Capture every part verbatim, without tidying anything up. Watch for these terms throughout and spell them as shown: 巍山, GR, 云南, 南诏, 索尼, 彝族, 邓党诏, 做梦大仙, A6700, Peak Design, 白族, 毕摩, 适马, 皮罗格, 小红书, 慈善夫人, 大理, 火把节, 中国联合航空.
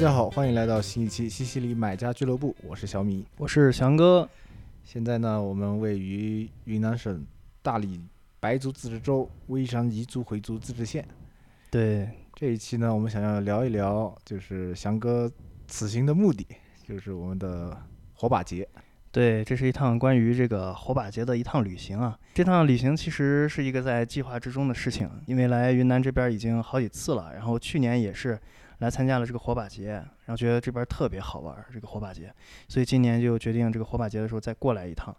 家好，欢迎来到新一期西西里买家俱乐部，我是小米，我是翔哥。现在呢，我们位于云南省大理白族自治州微商彝族回族自治县。对，这一期呢，我们想要聊一聊，就是翔哥此行的目的，就是我们的火把节。对，这是一趟关于这个火把节的一趟旅行啊。这趟旅行其实是一个在计划之中的事情，因为来云南这边已经好几次了，然后去年也是来参加了这个火把节，然后觉得这边特别好玩这个火把节，所以今年就决定这个火把节的时候再过来一趟。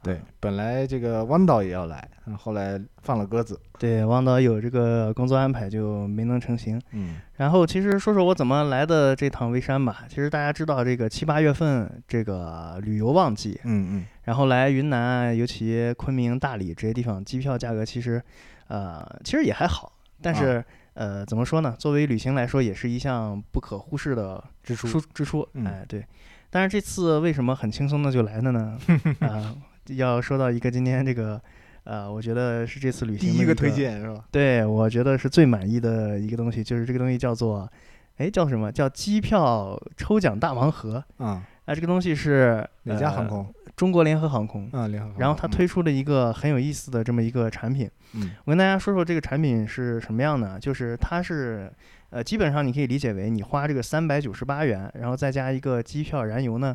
对，本来这个汪导也要来，后来放了鸽子。对，汪导有这个工作安排就没能成行。嗯，然后其实说说我怎么来的这趟微山吧。其实大家知道这个七八月份这个旅游旺季，嗯嗯，然后来云南，尤其昆明、大理这些地方，机票价格其实，呃，其实也还好，但是、啊、呃，怎么说呢？作为旅行来说，也是一项不可忽视的支出支出。嗯、哎，对。但是这次为什么很轻松的就来了呢？啊、呃。要说到一个今天这个，呃，我觉得是这次旅行的一个第一个推荐是吧？对，我觉得是最满意的一个东西，就是这个东西叫做，哎，叫什么？叫机票抽奖大盲盒啊！啊，这个东西是哪家航空？呃、中国联合航空啊，联合航空。然后它推出了一个很有意思的这么一个产品。嗯，我跟大家说说这个产品是什么样的，就是它是，呃，基本上你可以理解为你花这个三百九十八元，然后再加一个机票燃油呢，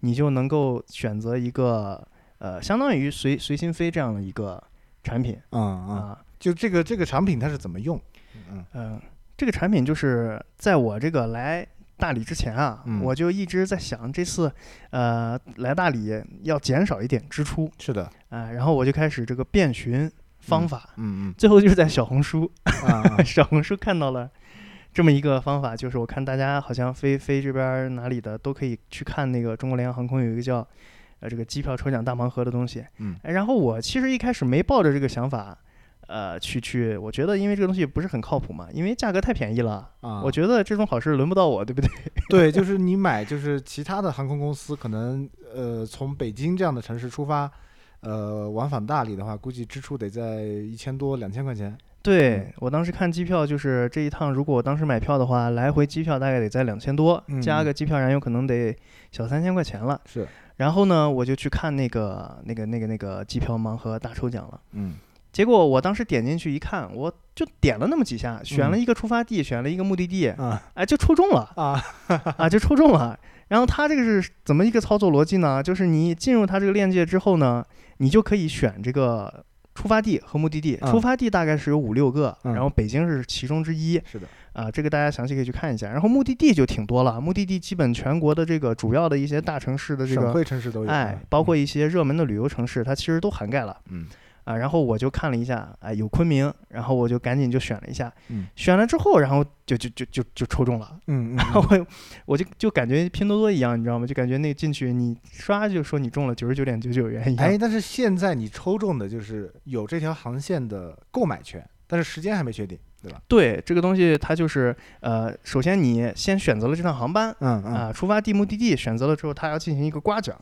你就能够选择一个。呃，相当于 随, 随心飞这样的一个产品啊啊、嗯！就这个这个产品它是怎么用？嗯、呃、这个产品就是在我这个来大理之前啊，嗯、我就一直在想这次呃来大理要减少一点支出。是的，啊、呃，然后我就开始这个遍寻方法，嗯 嗯, 嗯，最后就是在小红书，嗯、小红书看到了这么一个方法，就是我看大家好像飞飞这边哪里的都可以去看那个中国联合航空有一个叫。呃，这个机票抽奖大盲盒的东西，嗯，然后我其实一开始没抱着这个想法，呃，去去，我觉得因为这个东西不是很靠谱嘛，因为价格太便宜了啊，我觉得这种好事轮不到我，对不对？对，就是你买，就是其他的航空公司可能，呃，从北京这样的城市出发，呃，往返大理的话，估计支出得在一千多两千块钱。对，我当时看机票，就是这一趟，如果我当时买票的话，来回机票大概得在两千多，加个机票燃油可能得小三千块钱了。是。然后呢，我就去看那个那个那个那个机票盲盒大抽奖了。嗯。结果我当时点进去一看，我就点了那么几下，选了一个出发地，嗯、选了一个目的地，啊、哎，就抽中了啊啊，就抽中了。然后它这个是怎么一个操作逻辑呢？就是你进入它这个链接之后呢，你就可以选这个。出发地和目的地，出发地大概是有五六个，嗯、然后北京是其中之一。是的，啊、呃，这个大家详细可以去看一下。然后目的地就挺多了，目的地基本全国的这个主要的一些大城市的这个省会城市都有，哎，包括一些热门的旅游城市，它其实都涵盖了。嗯，啊、呃，然后我就看了一下，哎，有昆明，然后我就赶紧就选了一下，嗯、选了之后，然后就就就就就抽中了。嗯，嗯然后我我就就感觉拼多多一样，你知道吗？就感觉那进去你刷就说你中了九十九点九九元一样。哎，但是现在你抽中的就是有这条航线的购买权，但是时间还没确定。对吧？对，这个东西它就是呃，首先你先选择了这趟航班，嗯啊、嗯呃，出发地目的地选择了之后，它要进行一个刮奖。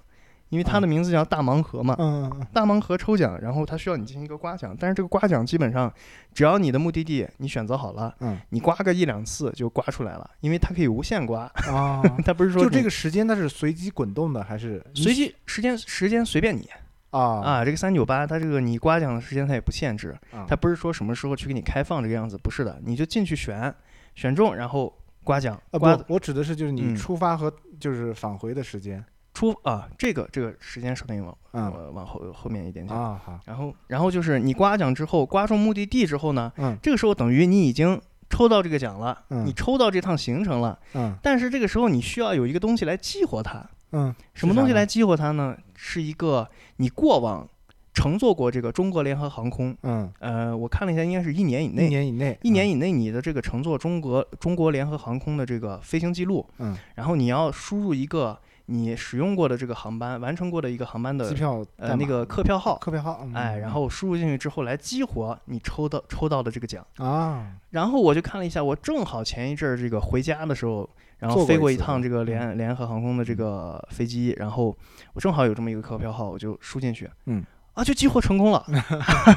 因为它的名字叫大盲盒嘛，嗯、大盲盒抽奖，然后它需要你进行一个刮奖，但是这个刮奖基本上，只要你的目的地你选择好了，嗯、你刮个一两次就刮出来了，因为它可以无限刮啊，它不是说就这个时间它是随机滚动的还是随机时间时间随便你啊啊，这个三九八它这个你刮奖的时间它也不限制，啊、它不是说什么时候去给你开放这个样子，不是的，你就进去选，选中然后刮奖啊，不，我指的是就是你出发和就是返回的时间。嗯出啊，这个这个时间稍等一往、嗯呃、往后后面一点点啊，好，然后然后就是你刮奖之后，刮中目的地之后呢，嗯，这个时候等于你已经抽到这个奖了，嗯，你抽到这趟行程了，嗯，但是这个时候你需要有一个东西来激活它，嗯，什么东西来激活它呢？是一个你过往乘坐过这个中国联合航空，嗯，呃，我看了一下，应该是一年以内，一年以内，一年以内你的这个乘坐中国中国联合航空的这个飞行记录，嗯，然后你要输入一个。你使用过的这个航班，完成过的一个航班的机票呃那个客票号，客票号，嗯、哎，然后输入进去之后来激活你抽到抽到的这个奖啊。然后我就看了一下，我正好前一阵儿这个回家的时候，然后飞过一趟这个联联合航空的这个飞机，然后我正好有这么一个客票号，我就输进去，嗯，啊，就激活成功了，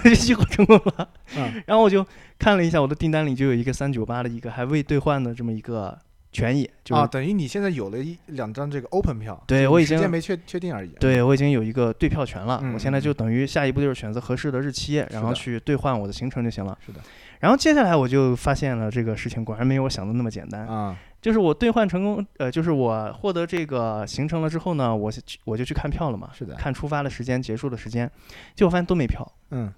就激活成功了。嗯、然后我就看了一下我的订单里就有一个三九八的一个还未兑换的这么一个。权益、就是、啊，等于你现在有了一两张这个 open 票，对我已经时间没确确定而已。对我已经有一个对票权了、嗯，我现在就等于下一步就是选择合适的日期，然后去兑换我的行程就行了。是的。然后接下来我就发现了这个事情果然没有我想的那么简单啊、嗯，就是我兑换成功，呃，就是我获得这个行程了之后呢，我我就去看票了嘛，是的，看出发的时间、结束的时间，结果发现都没票，嗯。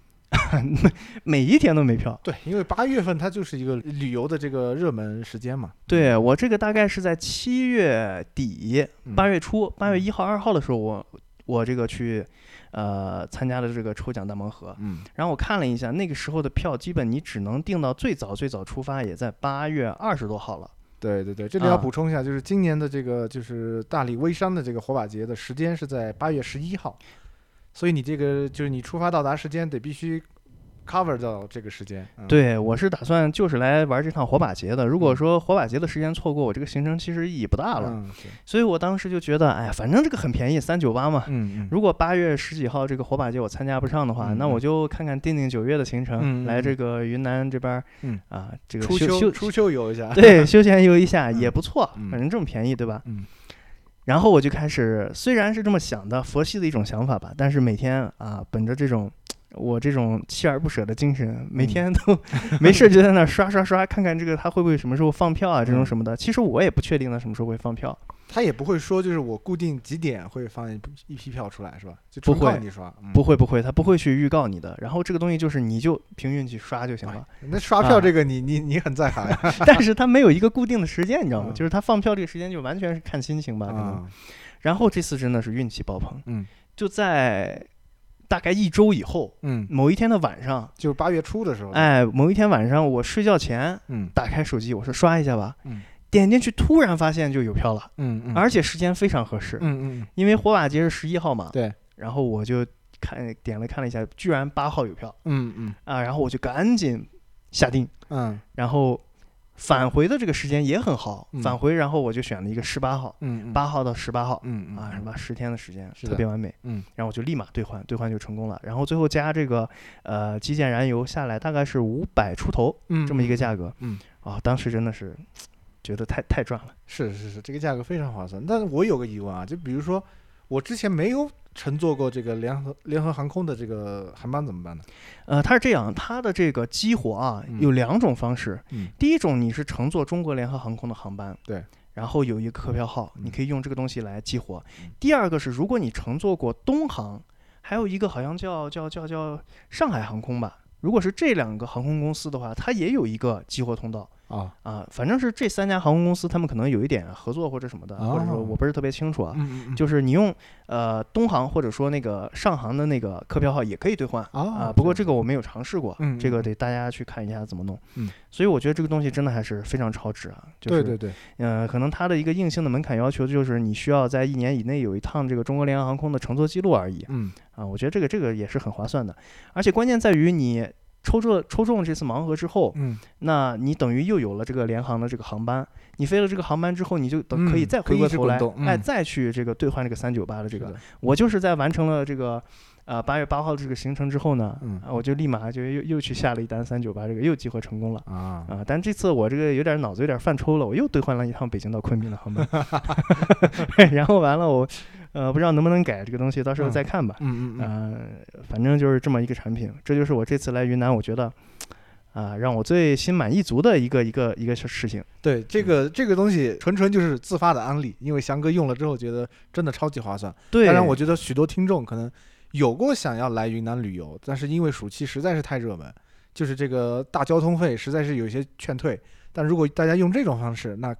每一天都没票，对，因为八月份它就是一个旅游的这个热门时间嘛。对，我这个大概是在七月底、八月初、八月一号、二号的时候，我我这个去呃参加了这个抽奖大盲盒。嗯，然后我看了一下，那个时候的票基本你只能订到最早最早出发，也在八月二十多号了。对对对，这里要补充一下、啊，就是今年的这个就是大理微山的这个火把节的时间是在八月十一号。所以你这个就是你出发到达时间得必须 cover 到这个时间、嗯、对，我是打算就是来玩这趟火把节的，如果说火把节的时间错过，我这个行程其实意义不大了、嗯、所以我当时就觉得哎呀，反正这个很便宜，三九八嘛、嗯嗯、如果八月十几号这个火把节我参加不上的话、嗯、那我就看看定定九月的行程、嗯、来这个云南这边、嗯、啊这个出秋出秋游一下，对，休闲游一下、嗯、也不错，反正这么便宜对吧、嗯，然后我就开始，虽然是这么想的，佛系的一种想法吧，但是每天啊，本着这种我这种锲而不舍的精神，每天都、嗯、没事就在那刷刷刷，看看这个他会不会什么时候放票啊，这种什么的。嗯、其实我也不确定他什么时候会放票。他也不会说，就是我固定几点会放一一批票出来，是吧？就不会你刷、嗯，不会不会，他不会去预告你的。然后这个东西就是你就凭运气刷就行了。哎、那刷票这个你、啊、你你很在行、啊，但是他没有一个固定的时间，你知道吗？嗯、就是他放票这个时间就完全是看心情吧，可能。嗯、然后这次真的是运气爆棚，嗯，就在。大概一周以后，嗯，某一天的晚上，就是八月初的时候，哎，某一天晚上我睡觉前，嗯，打开手机，我说刷一下吧，嗯，点进去突然发现就有票了，嗯嗯，而且时间非常合适，嗯嗯，因为火把节是十一号嘛，对，然后我就看点了看了一下，居然八号有票，嗯嗯，啊，然后我就赶紧下定，嗯，然后返回的这个时间也很好，嗯、返回然后我就选了一个十八号，嗯，八号到十八号，嗯啊什么十天的时间特别完美，嗯，然后我就立马兑换，兑换就成功了，然后最后加这个呃基建燃油下来大概是五百出头，嗯，这么一个价格，嗯啊、哦、当时真的是觉得太太赚了，是是是，这个价格非常划算。但我有个疑问啊，就比如说我之前没有乘坐过这个联合联合航空的这个航班怎么办呢？呃，它是这样，它的这个激活啊、嗯、有两种方式、嗯。第一种你是乘坐中国联合航空的航班，对，然后有一个客票号，嗯、你可以用这个东西来激活、嗯。第二个是如果你乘坐过东航，还有一个好像叫叫叫叫上海航空吧，如果是这两个航空公司的话，它也有一个激活通道。啊、哦、啊，反正是这三家航空公司，他们可能有一点合作或者什么的，哦、或者说我不是特别清楚啊。嗯嗯、就是你用呃东航或者说那个上航的那个客票号也可以兑换、哦、啊，不过这个我没有尝试过、嗯，这个得大家去看一下怎么弄。嗯，所以我觉得这个东西真的还是非常超值啊。就是、对对对，呃，可能它的一个硬性的门槛要求就是你需要在一年以内有一趟这个中国联合航空的乘坐记录而已。嗯，啊，我觉得这个这个也是很划算的，而且关键在于你。抽中抽中这次盲盒之后，嗯，那你等于又有了这个联航的这个航班，你飞了这个航班之后，你就等可以再回过头来，嗯嗯、哎，再去这个兑换这个三九八的这个的。我就是在完成了这个，呃，八月八号这个行程之后呢，嗯、啊，我就立马就又又去下了一单三九八，这个又激活成功了啊啊！但这次我这个有点脑子有点犯抽了，我又兑换了一趟北京到昆明的航班，然后完了我。呃，不知道能不能改这个东西，到时候再看吧。嗯嗯嗯、呃。反正就是这么一个产品，这就是我这次来云南，我觉得，啊、呃，让我最心满意足的一个一个一个事情。对，这个这个东西纯纯就是自发的安利，因为翔哥用了之后觉得真的超级划算。对。当然，我觉得许多听众可能有过想要来云南旅游，但是因为暑期实在是太热门，就是这个大交通费实在是有些劝退。但如果大家用这种方式，那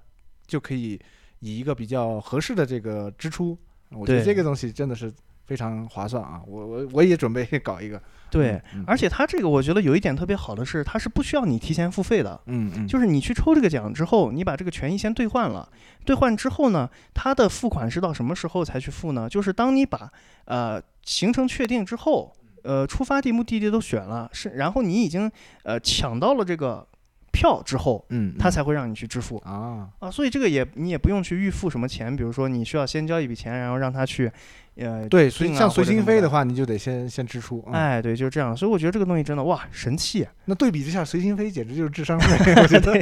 就可以以一个比较合适的这个支出。我觉得这个东西真的是非常划算啊！我我我也准备搞一个。对、嗯，而且它这个我觉得有一点特别好的是，它是不需要你提前付费的。嗯嗯。就是你去抽这个奖之后，你把这个权益先兑换了，兑换之后呢，它的付款是到什么时候才去付呢？就是当你把呃行程确定之后，呃出发地、目的地都选了，是然后你已经呃抢到了这个。票之后，嗯，他才会让你去支付啊啊，所以这个也你也不用去预付什么钱，比如说你需要先交一笔钱，然后让他去呃，对，所以像随心飞的话，你就得先先支出、嗯。哎，对，就是这样。所以我觉得这个东西真的哇，神器、啊。那对比之下，随心飞简直就是智商税。我觉得，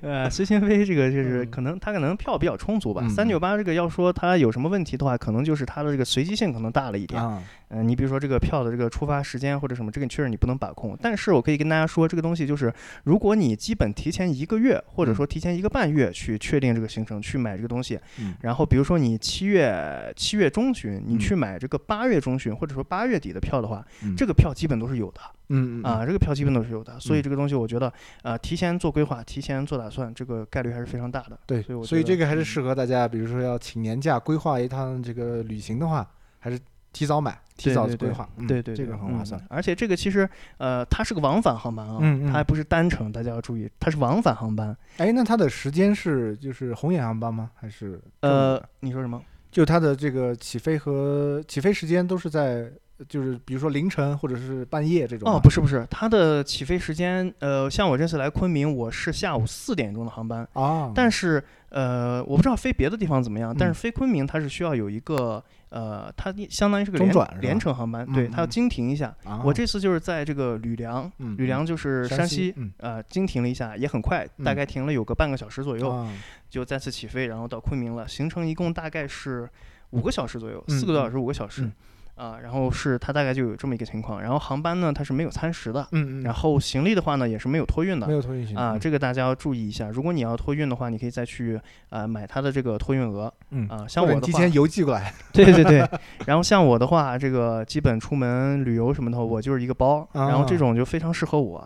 呃，随心飞这个就是可能它可能票比较充足吧。三九八这个要说它有什么问题的话，可能就是它的这个随机性可能大了一点。嗯、呃，你比如说这个票的这个出发时间或者什么，这个确实你不能把控。但是我可以跟大家说，这个东西就是如果你基本提前一个月或者说提前一个半月去确定这个行程去买这个东西，嗯、然后比如说你七月七月中旬。你去买这个八月中旬或者说八月底的票的话、嗯、这个票基本都是有的，嗯啊，这个票基本都是有的，所以这个东西我觉得，呃，提前做规划，提前做打算，这个概率还是非常大的。对，所以我所以这个还是适合大家，比如说要请年假规划一趟这个旅行的话，还是提早买，提早规划，对 对, 对, 对, 对, 对, 对, 对, 对, 对, 对, 对, 对, 对，这个很划算、嗯。而且这个其实，呃，它是个往返航班啊，嗯嗯、它还不是单程，大家要注意，它是往返航班。哎，那它的时间是就是红眼航班吗？还是呃，你说什么？就它的这个起飞和起飞时间都是在，就是比如说凌晨或者是半夜这种、啊、哦，不是不是，它的起飞时间，呃，像我这次来昆明，我是下午四点钟的航班啊，但是呃，我不知道飞别的地方怎么样，但是飞昆明它是需要有一个。呃，它相当于是个 联, 联程航班，对，它要经停一下、嗯。我这次就是在这个吕梁，嗯、吕梁就是山西，嗯、呃，经停了一下，也很快、嗯，大概停了有个半个小时左右、嗯，就再次起飞，然后到昆明了。行程一共大概是五个小时左右，嗯、四个多小时，五个小时。嗯啊、呃，然后是它大概就有这么一个情况，然后航班呢它是没有餐食的，嗯嗯，然后行李的话呢也是没有托运的，没有托运行李啊、呃，这个大家要注意一下，如果你要托运的话，你可以再去呃买它的这个托运额，嗯啊、呃，像我的话提前邮寄过来，对对对，然后像我的话，这个基本出门旅游什么的，我就是一个包，然后这种就非常适合我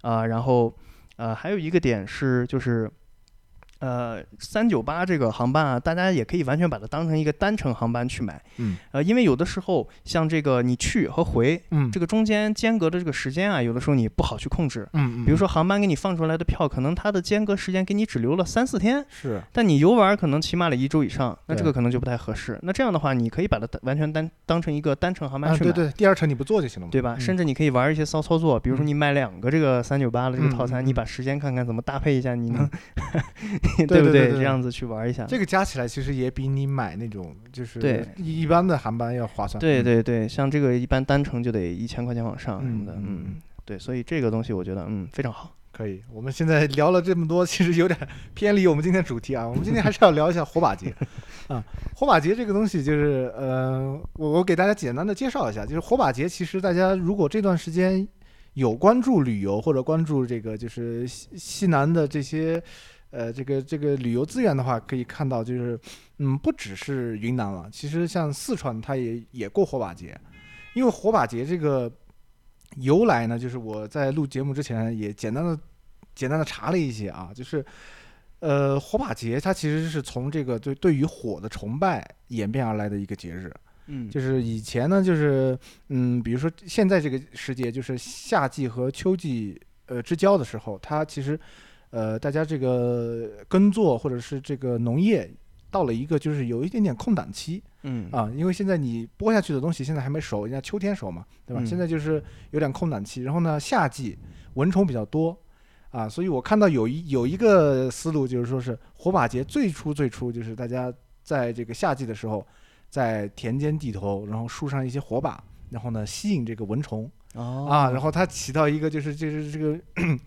啊、呃，然后呃还有一个点是就是。呃，三九八这个航班啊，大家也可以完全把它当成一个单程航班去买。嗯。呃，因为有的时候像这个你去和回，嗯，这个中间间隔的这个时间啊，有的时候你不好去控制。嗯, 嗯比如说航班给你放出来的票，可能它的间隔时间给你只留了三四天。是。但你游玩可能起码了一周以上，那这个可能就不太合适。那这样的话，你可以把它完全单当成一个单程航班去买。啊、对对，第二程你不做就行了嘛。对吧、嗯？甚至你可以玩一些骚操作，比如说你买两个这个三九八的这个套餐、嗯，你把时间看看怎么搭配一下，你能。嗯对不 对, 对, 对, 对, 对？这样子去玩一下，这个加起来其实也比你买那种就是一般的航班要划算。对对对，像这个一般单程就得一千块钱往上什么的，嗯，嗯对，所以这个东西我觉得嗯非常好。可以，我们现在聊了这么多，其实有点偏离我们今天主题啊。我们今天还是要聊一下火把节啊。火把节这个东西就是呃，我我给大家简单的介绍一下，就是火把节其实大家如果这段时间有关注旅游或者关注这个就是西南的这些。呃，这个这个旅游资源的话，可以看到就是，嗯，不只是云南了，其实像四川它也也过火把节，因为火把节这个由来呢，就是我在录节目之前也简单的简单的查了一些啊，就是呃，火把节它其实是从这个对对于火的崇拜演变而来的一个节日。嗯，就是以前呢，就是嗯，比如说现在这个时节，就是夏季和秋季呃之交的时候，它其实。呃，大家这个耕作或者是这个农业到了一个就是有一点点空档期，嗯啊，因为现在你播下去的东西现在还没熟，人家秋天熟嘛，对吧、嗯？现在就是有点空档期。然后呢，夏季蚊虫比较多啊，所以我看到有一有一个思路就是说是火把节最初最初就是大家在这个夏季的时候，在田间地头，然后树上一些火把，然后呢吸引这个蚊虫。哦、啊，然后它起到一个就是就是这个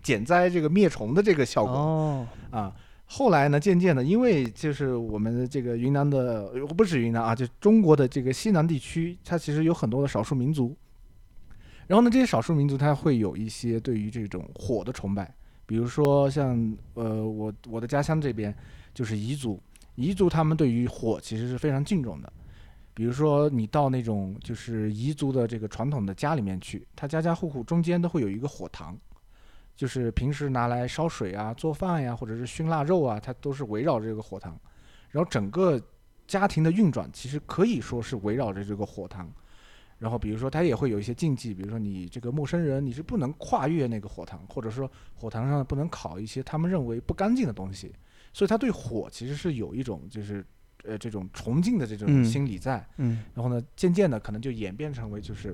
减灾这个灭虫的这个效果、哦、啊。后来呢，渐渐的，因为就是我们的这个云南的，不止云南啊，就中国的这个西南地区，它其实有很多的少数民族。然后呢，这些少数民族它会有一些对于这种火的崇拜，比如说像呃我我的家乡这边就是彝族，彝族他们对于火其实是非常敬重的。比如说你到那种就是彝族的这个传统的家里面去，他家家户户中间都会有一个火塘，就是平时拿来烧水啊、做饭呀、啊，或者是熏腊肉啊，它都是围绕这个火塘。然后整个家庭的运转其实可以说是围绕着这个火塘。然后比如说它也会有一些禁忌，比如说你这个陌生人你是不能跨越那个火塘，或者说火塘上不能烤一些他们认为不干净的东西。所以他对火其实是有一种就是呃，这种崇敬的这种心理在、嗯嗯，然后呢，渐渐的可能就演变成为就是，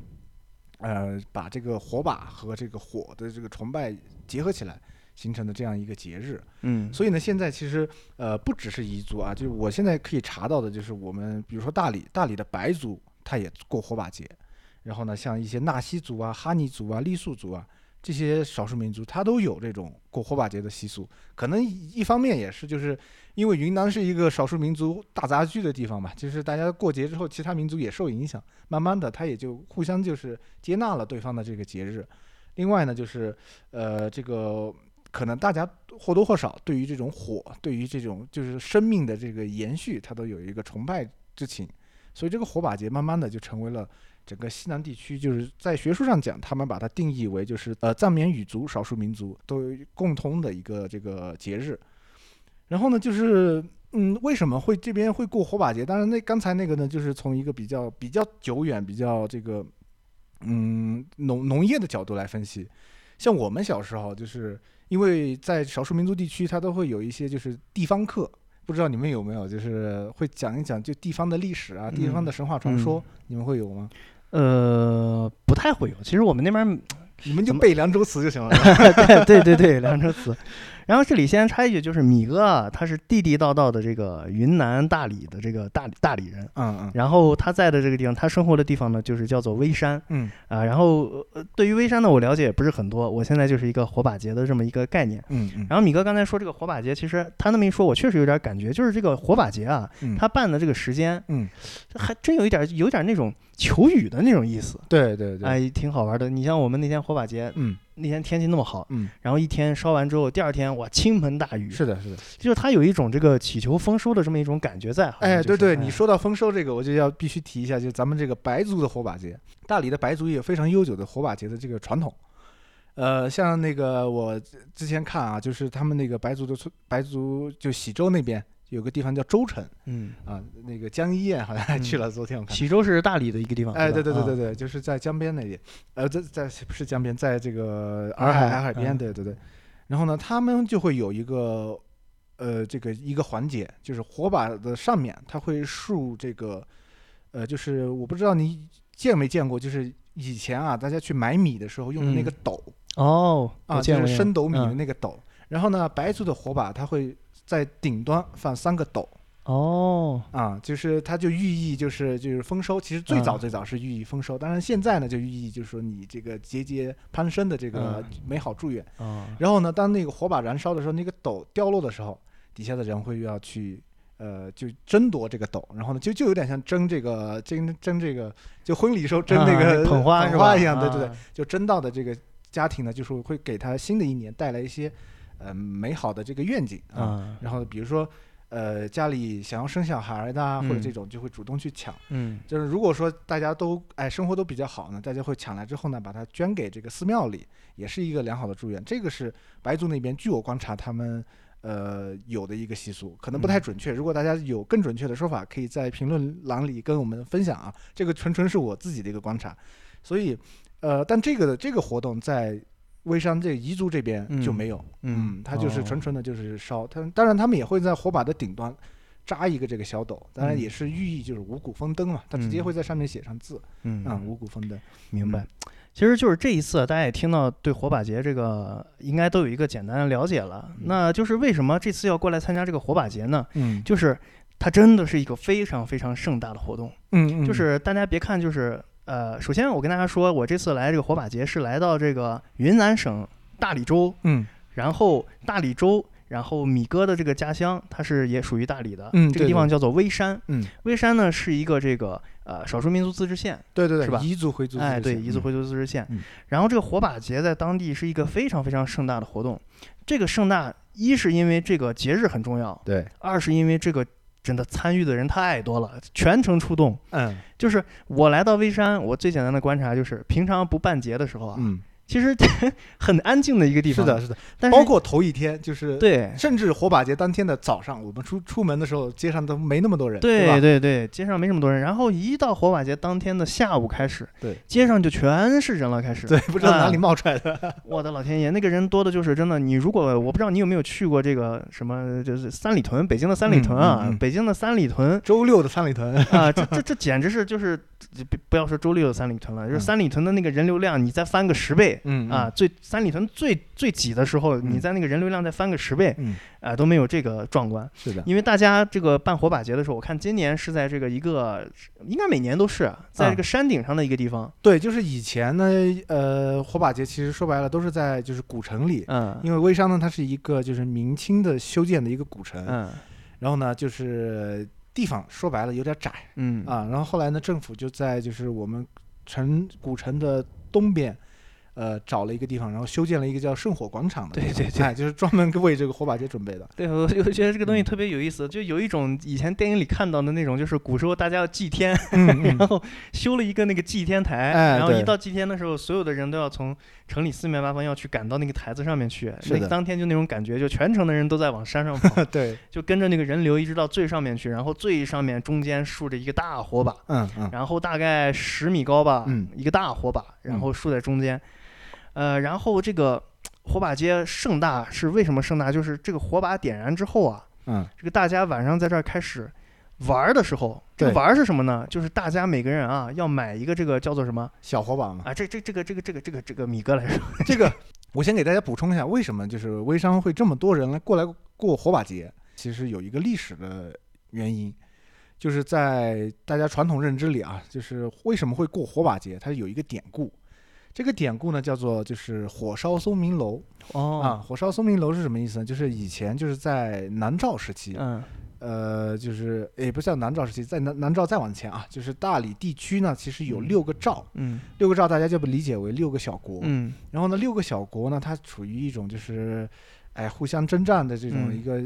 呃，把这个火把和这个火的这个崇拜结合起来，形成的这样一个节日。嗯，所以呢，现在其实呃，不只是彝族啊，就是我现在可以查到的，就是我们比如说大理，大理的白族，它也过火把节。然后呢，像一些纳西族啊、哈尼族啊、傈僳族啊这些少数民族，它都有这种过火把节的习俗。可能一方面也是就是因为云南是一个少数民族大杂居的地方嘛，就是大家过节之后，其他民族也受影响，慢慢的它也就互相就是接纳了对方的这个节日。另外呢，就是呃，这个可能大家或多或少对于这种火，对于这种就是生命的这个延续，它都有一个崇拜之情。所以这个火把节慢慢的就成为了整个西南地区，就是在学术上讲，他们把它定义为就是呃藏缅语族少数民族都有共通的一个这个节日。然后呢，就是嗯，为什么会这边会过火把节？当然那刚才那个呢，就是从一个比较比较久远、比较这个嗯农农业的角度来分析。像我们小时候，就是因为在少数民族地区，它都会有一些就是地方课。不知道你们有没有，就是会讲一讲就地方的历史啊、嗯、地方的神话传说、嗯、你们会有吗？呃，不太会有。其实我们那边你们就背凉州词就行了。对对对，凉州词。然后这里先插一句，就是米哥啊，他是地地道道的这个云南大理的这个大理大理人，嗯嗯。然后他在的这个地方，他生活的地方呢，就是叫做微山，嗯啊。然后对于微山呢，我了解也不是很多，我现在就是一个火把节的这么一个概念，嗯嗯。然后米哥刚才说这个火把节，其实他那么一说，我确实有点感觉，就是这个火把节啊，嗯、他办的这个时间，嗯，还真有一点有点那种求雨的那种意思，对对对，哎，挺好玩的。你像我们那天火把节，嗯。那天天气那么好，嗯，然后一天烧完之后，第二天哇，倾盆大雨。是的，是的，就是它有一种这个祈求丰收的这么一种感觉在。哎，对对，哎、你说到丰收这个，我就要必须提一下，就是咱们这个白族的火把节，大理的白族也非常悠久的火把节的这个传统。呃，像那个我之前看啊，就是他们那个白族的白族就喜洲那边。有个地方叫州城，嗯啊，那个江一燕好像还去了。昨天我看喜洲是大理的一个地方，哎，对对对对对，啊、就是在江边那里，呃，在在不是江边，在这个洱海洱海边，对对对。然后呢，他们就会有一个呃这个一个环节，就是火把的上面，它会竖这个呃，就是我不知道你见没见过，就是以前啊，大家去买米的时候用的那个斗、嗯、哦，啊，就是升斗米的那个斗。嗯、然后呢，白族的火把它会。在顶端放三个斗哦，啊，就是它就寓意就是就是丰收。其实最早最早是寓意丰收，嗯、当然现在呢就寓意就是说你这个节节攀升的这个美好祝愿。嗯嗯、然后呢，当那个火把燃烧的时候，那个斗掉落的时候，底下的人会要去呃就争夺这个斗，然后呢就就有点像争这个争争这个就婚礼时候争那个捧花、嗯、捧花一样，对对对，嗯、就争到的这个家庭呢，就是会给他新的一年带来一些。呃，美好的这个愿景啊，嗯、然后比如说，呃，家里想要生小孩的、啊嗯、或者这种，就会主动去抢。嗯，就是如果说大家都哎生活都比较好呢，大家会抢来之后呢，把它捐给这个寺庙里，也是一个良好的祝愿。这个是白族那边，据我观察，他们呃有的一个习俗，可能不太准确。嗯、如果大家有更准确的说法，可以在评论栏里跟我们分享啊。这个纯纯是我自己的一个观察，所以呃，但这个这个活动在。微商这彝族这边就没有，嗯，嗯它就是纯纯的，就是烧。它、哦、当然他们也会在火把的顶端扎一个这个小斗，当然也是寓意就是五谷丰登嘛，他、嗯、直接会在上面写上字，嗯，嗯五谷丰登。明白。其实就是这一次、啊，大家也听到对火把节这个应该都有一个简单的了解了。嗯、那就是为什么这次要过来参加这个火把节呢？嗯，就是它真的是一个非常非常盛大的活动。嗯，嗯就是大家别看就是。呃，首先我跟大家说，我这次来这个火把节是来到这个云南省大理州，嗯，然后大理州，然后米哥的这个家乡，它是也属于大理的，嗯，这个地方叫做微山，嗯，微山呢是一个这个呃少数民族自治县，对对对，是吧？彝族回族自治县，哎，对，彝族回族自治县。嗯、然后这个火把节在当地是一个非常非常盛大的活动，这个盛大一是因为这个节日很重要，对，二是因为这个。真的参与的人太多了，全程出动。嗯，就是我来到微山，我最简单的观察就是，平常不办节的时候啊，嗯，其实很安静的一个地方。是的，是的。但是包括头一天，就是对，甚至火把节当天的早上，我们出出门的时候，街上都没那么多人。对对 对, 对，街上没那么多人。然后一到火把节当天的下午开始，对，街上就全是人了，开始。对，不知道哪里冒出来的。啊、我的老天爷，那个人多的就是真的。你如果我不知道你有没有去过这个什么，就是三里屯，北京的三里屯啊，嗯嗯嗯、北京的三里屯，周六的三里屯啊，这这这简直是就是，不要说周六的三里屯了，就是三里屯的那个人流量，你再翻个十倍。倍，嗯啊，最三里屯最最挤的时候，你在那个人流量再翻个十倍，嗯啊都没有这个壮观。是的，因为大家这个办火把节的时候，我看今年是在这个一个，应该每年都是在这个山顶上的一个地方。对，就是以前呢，呃，火把节其实说白了都是在就是古城里，嗯，因为微商呢它是一个就是明清的修建的一个古城，嗯，然后呢就是。地方说白了有点窄，嗯啊，然后后来呢，政府就在就是我们城古城的东边，呃，找了一个地方，然后修建了一个叫圣火广场的，对对对、哎，就是专门为这个火把节准备的。对，我我觉得这个东西特别有意思，嗯、就有一种以前电影里看到的那种，就是古时候大家要祭天，嗯嗯、然后修了一个那个祭天台，哎、然后一到祭天的时候，所有的人都要从城里四面八方要去赶到那个台子上面去。是的。当天就那种感觉，就全城的人都在往山上跑，对，就跟着那个人流一直到最上面去，然后最上面中间竖着一个大火把，嗯嗯，然后大概十米高吧，嗯，一个大火把，然后竖在中间。呃，然后这个火把节盛大是为什么盛大？就是这个火把点燃之后啊，嗯，这个大家晚上在这儿开始玩的时候，这个玩是什么呢？就是大家每个人啊要买一个这个叫做什么小火把嘛啊，这这这个这个这个这个这个米哥来说，这个我先给大家补充一下，为什么就是微商会这么多人来过来过火把节？其实有一个历史的原因，就是在大家传统认知里啊，就是为什么会过火把节，它有一个典故。这个典故呢，叫做就是火烧松明楼。哦啊，火烧松明楼是什么意思呢？就是以前就是在南诏时期，嗯，呃，就是也不叫南诏时期，在南南诏再往前啊，就是大理地区呢，其实有六个诏，嗯，六个诏大家就理解为六个小国，嗯，然后呢，六个小国呢，它处于一种就是。哎，互相征战的这种一个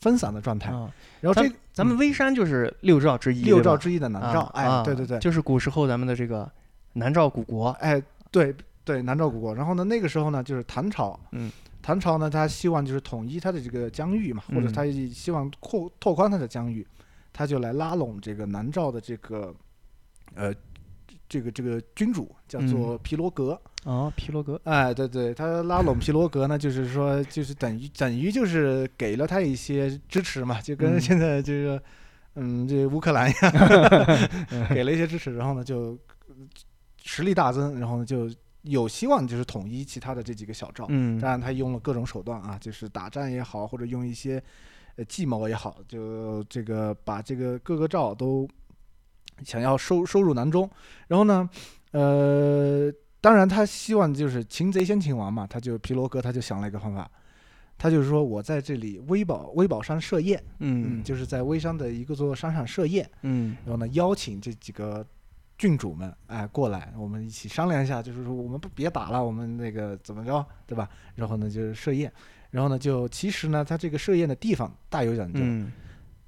分散的状态。嗯、然后这咱们微山就是六诏之一，六诏之一的南诏。啊、哎、啊，对对对，就是古时候咱们的这个南诏古国。哎，对对，南诏古国。然后呢，那个时候呢，就是唐朝，嗯，唐朝呢，他希望就是统一他的这个疆域嘛，或者他希望扩拓宽他的疆域，他就来拉拢这个南诏的这个，呃。这个这个君主叫做皮罗格、嗯、哦，皮罗格，哎，对对，他拉拢皮罗格呢，就是说，就是等于等于就是给了他一些支持嘛，就跟现在这个，嗯，嗯这乌克兰一样，给了一些支持，然后呢就实力大增，然后呢就有希望就是统一其他的这几个小兆，嗯，当然他用了各种手段啊，就是打战也好，或者用一些呃计谋也好，就这个把这个各个兆都。想要收收入囊中，然后呢，呃，当然他希望就是擒贼先擒王嘛，他就皮罗格他就想了一个方法，他就是说我在这里微宝微宝山设宴，嗯，嗯就是在微山的一个座山上设宴，嗯，然后呢邀请这几个郡主们哎过来，我们一起商量一下，就是说我们不别打了，我们那个怎么着，对吧？然后呢就是设宴，然后呢就其实呢他这个设宴的地方大有讲究，嗯、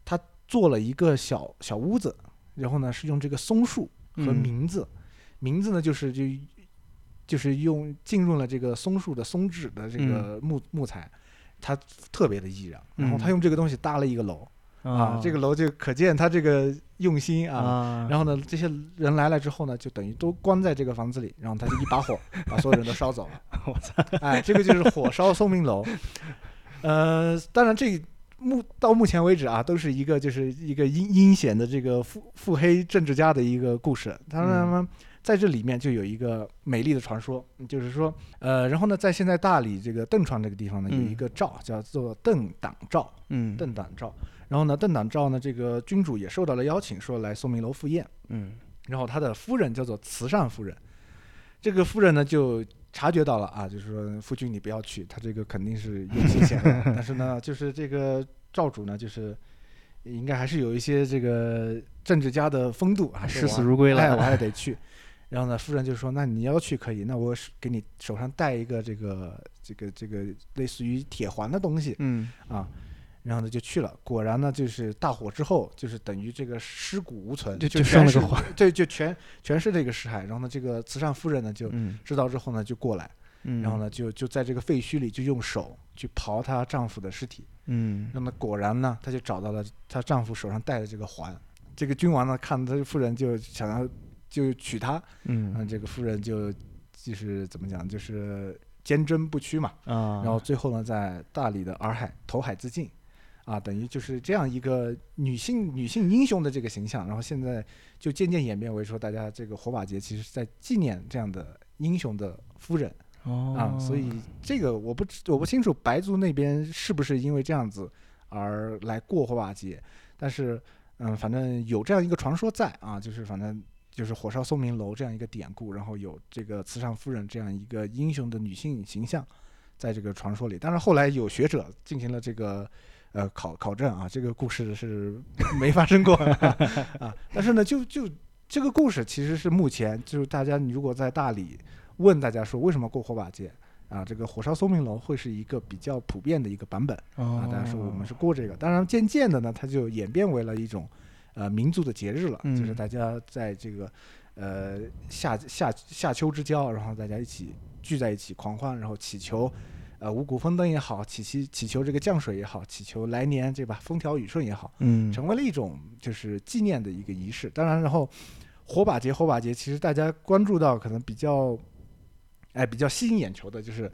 他做了一个小小屋子。然后呢，是用这个松树和名字，嗯、名字呢就是就就是用浸润了这个松树的松脂的这个木、嗯、木材，它特别的易燃。然后他用这个东西搭了一个楼、嗯、啊、哦，这个楼就可见他这个用心啊、哦。然后呢，这些人来了之后呢，就等于都关在这个房子里，然后他就一把火把所有人都烧走了。我操！哎，这个就是火烧松明楼。呃，当然这。目到目前为止啊，都是一个就是一个阴阴险的这个腹腹黑政治家的一个故事。当然呢，在这里面就有一个美丽的传说，就是说，呃，然后呢，在现在大理这个邓川这个地方呢，有一个诏叫做邓党诏，嗯，邓党诏。然后呢，邓党诏呢，这个君主也受到了邀请，说来松明楼赴宴，嗯。然后他的夫人叫做慈善夫人，这个夫人呢就。察觉到了啊，就是说夫君你不要去，他这个肯定是有危险的。但是呢，就是这个赵主呢，就是应该还是有一些这个政治家的风度啊，视死如归了，哎，我还得去。然后呢，夫人就说：“那你要去可以，那我给你手上戴一个这个这个这个类似于铁环的东西。”嗯啊。然后呢就去了，果然呢就是大火之后，就是等于这个尸骨无存，就就剩了个火，对，就全全是这个尸骸。然后呢，这个慈善夫人呢就知道之后呢就过来，嗯、然后呢就就在这个废墟里就用手去刨她丈夫的尸体，嗯，那么果然呢，她就找到了她丈夫手上戴的这个环。这个君王呢看她夫人就想要就娶她，嗯，这个夫人就就是怎么讲就是坚贞不屈嘛，啊、嗯，然后最后呢在大理的洱海投海自尽。啊，等于就是这样一个女性女性英雄的这个形象，然后现在就渐渐演变为说，大家这个火把节其实在纪念这样的英雄的夫人哦、啊，所以这个我不我不清楚白族那边是不是因为这样子而来过火把节，但是嗯，反正有这样一个传说在啊，就是反正就是火烧松明楼这样一个典故，然后有这个慈善夫人这样一个英雄的女性形象在这个传说里。但是后来有学者进行了这个呃考考证啊，这个故事是没发生过啊。但是呢，就就这个故事其实是目前就是大家如果在大理问大家说为什么过火把节啊，这个火烧松明楼会是一个比较普遍的一个版本啊，大家说我们是过这个。当然渐渐的呢，它就演变为了一种呃民族的节日了，就是大家在这个呃夏夏夏秋之交，然后大家一起聚在一起狂欢，然后祈求呃五谷丰登也好，祈祈祈求这个降水也好，祈求来年这吧风调雨顺也好，嗯，成为了一种就是纪念的一个仪式。当然，然后火把节火把节其实大家关注到可能比较。哎，比较吸引眼球的就是，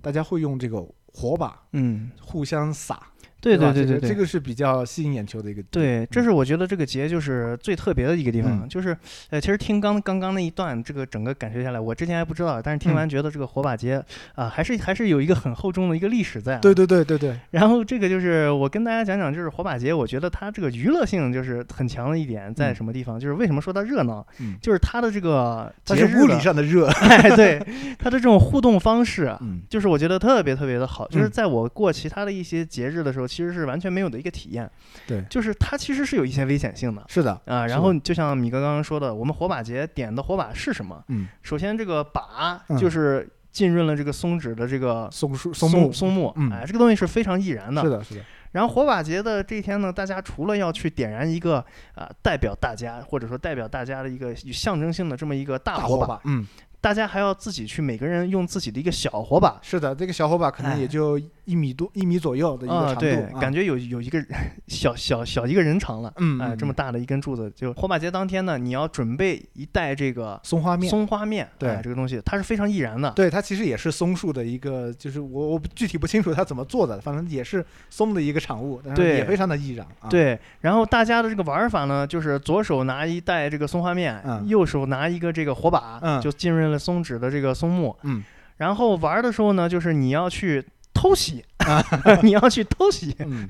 大家会用这个火把，嗯，互相撒，对对对对对，这个是比较吸引眼球的一个。对，这是我觉得这个节就是最特别的一个地方，嗯、就是呃，其实听刚刚刚那一段，这个整个感觉下来，我之前还不知道，但是听完觉得这个火把节啊、嗯呃，还是还是有一个很厚重的一个历史在、啊。对对对对对。然后这个就是我跟大家讲讲，就是火把节，我觉得它这个娱乐性就是很强的一点在什么地方？嗯、就是为什么说它热闹？嗯、就是它的这个节日，它是物理上的热，哎，对，它的这种互动方式，嗯、就是我觉得特别特别的好，就是在我过其他的一些节日的时候。其实是完全没有的一个体验，对，就是它其实是有一些危险性的，是的啊。然后就像米哥刚刚说的，我们火把节点的火把是什么？嗯，首先这个把就是浸润了这个松脂的这个松树、松木、松木，哎，这个东西是非常易燃的，是的，是的。然后火把节的这一天呢，大家除了要去点燃一个啊、呃、代表大家或者说代表大家的一个象征性的这么一个大火把，嗯。大家还要自己去每个人用自己的一个小火把，是的，这个小火把可能也就一米多、哎、一米左右的一个长度，啊、对，啊、感觉有有一个小小小一个人长了，嗯，哎、呃，这么大的一根柱子。就火把节当天呢，你要准备一袋这个松花面，松花面，对、哎，这个东西它是非常易燃的，对，它其实也是松树的一个，就是我我具体不清楚它怎么做的，反正也是松的一个产物，但是也非常的易燃，对，啊、对。然后大家的这个玩法呢，就是左手拿一袋这个松花面，嗯、右手拿一个这个火把，嗯、就浸润了松脂的这个松木，嗯，然后玩的时候呢，就是你要去偷袭，啊、你要去偷袭，嗯、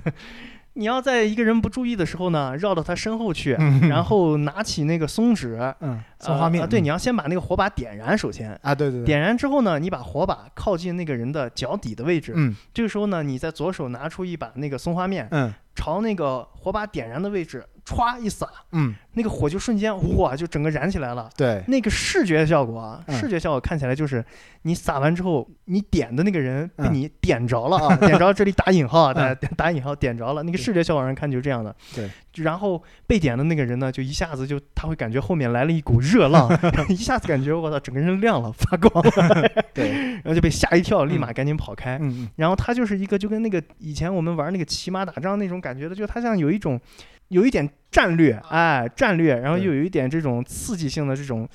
你要在一个人不注意的时候呢，绕到他身后去，嗯、然后拿起那个松脂，嗯，松花面，呃、对，你要先把那个火把点燃，首先啊，对对对，点燃之后呢，你把火把靠近那个人的脚底的位置，嗯，这个时候呢，你在左手拿出一把那个松花面，嗯，朝那个火把点燃的位置。歘一撒，嗯，那个火就瞬间哇，就整个燃起来了。对，那个视觉效果啊，嗯、视觉效果看起来就是你撒完之后，你点的那个人被你点着了啊，嗯、点着这里打引号啊，嗯、打打引号点着了，那个视觉效果上看就是这样的。对，然后被点的那个人呢，就一下子就他会感觉后面来了一股热浪，一下子感觉我操，整个人亮了，发光了。对，然后就被吓一跳，立马赶紧跑开。嗯、然后他就是一个就跟那个以前我们玩那个骑马打仗那种感觉的，就他像有一种。有一点战略，哎，战略，然后又有一点这种刺激性的这种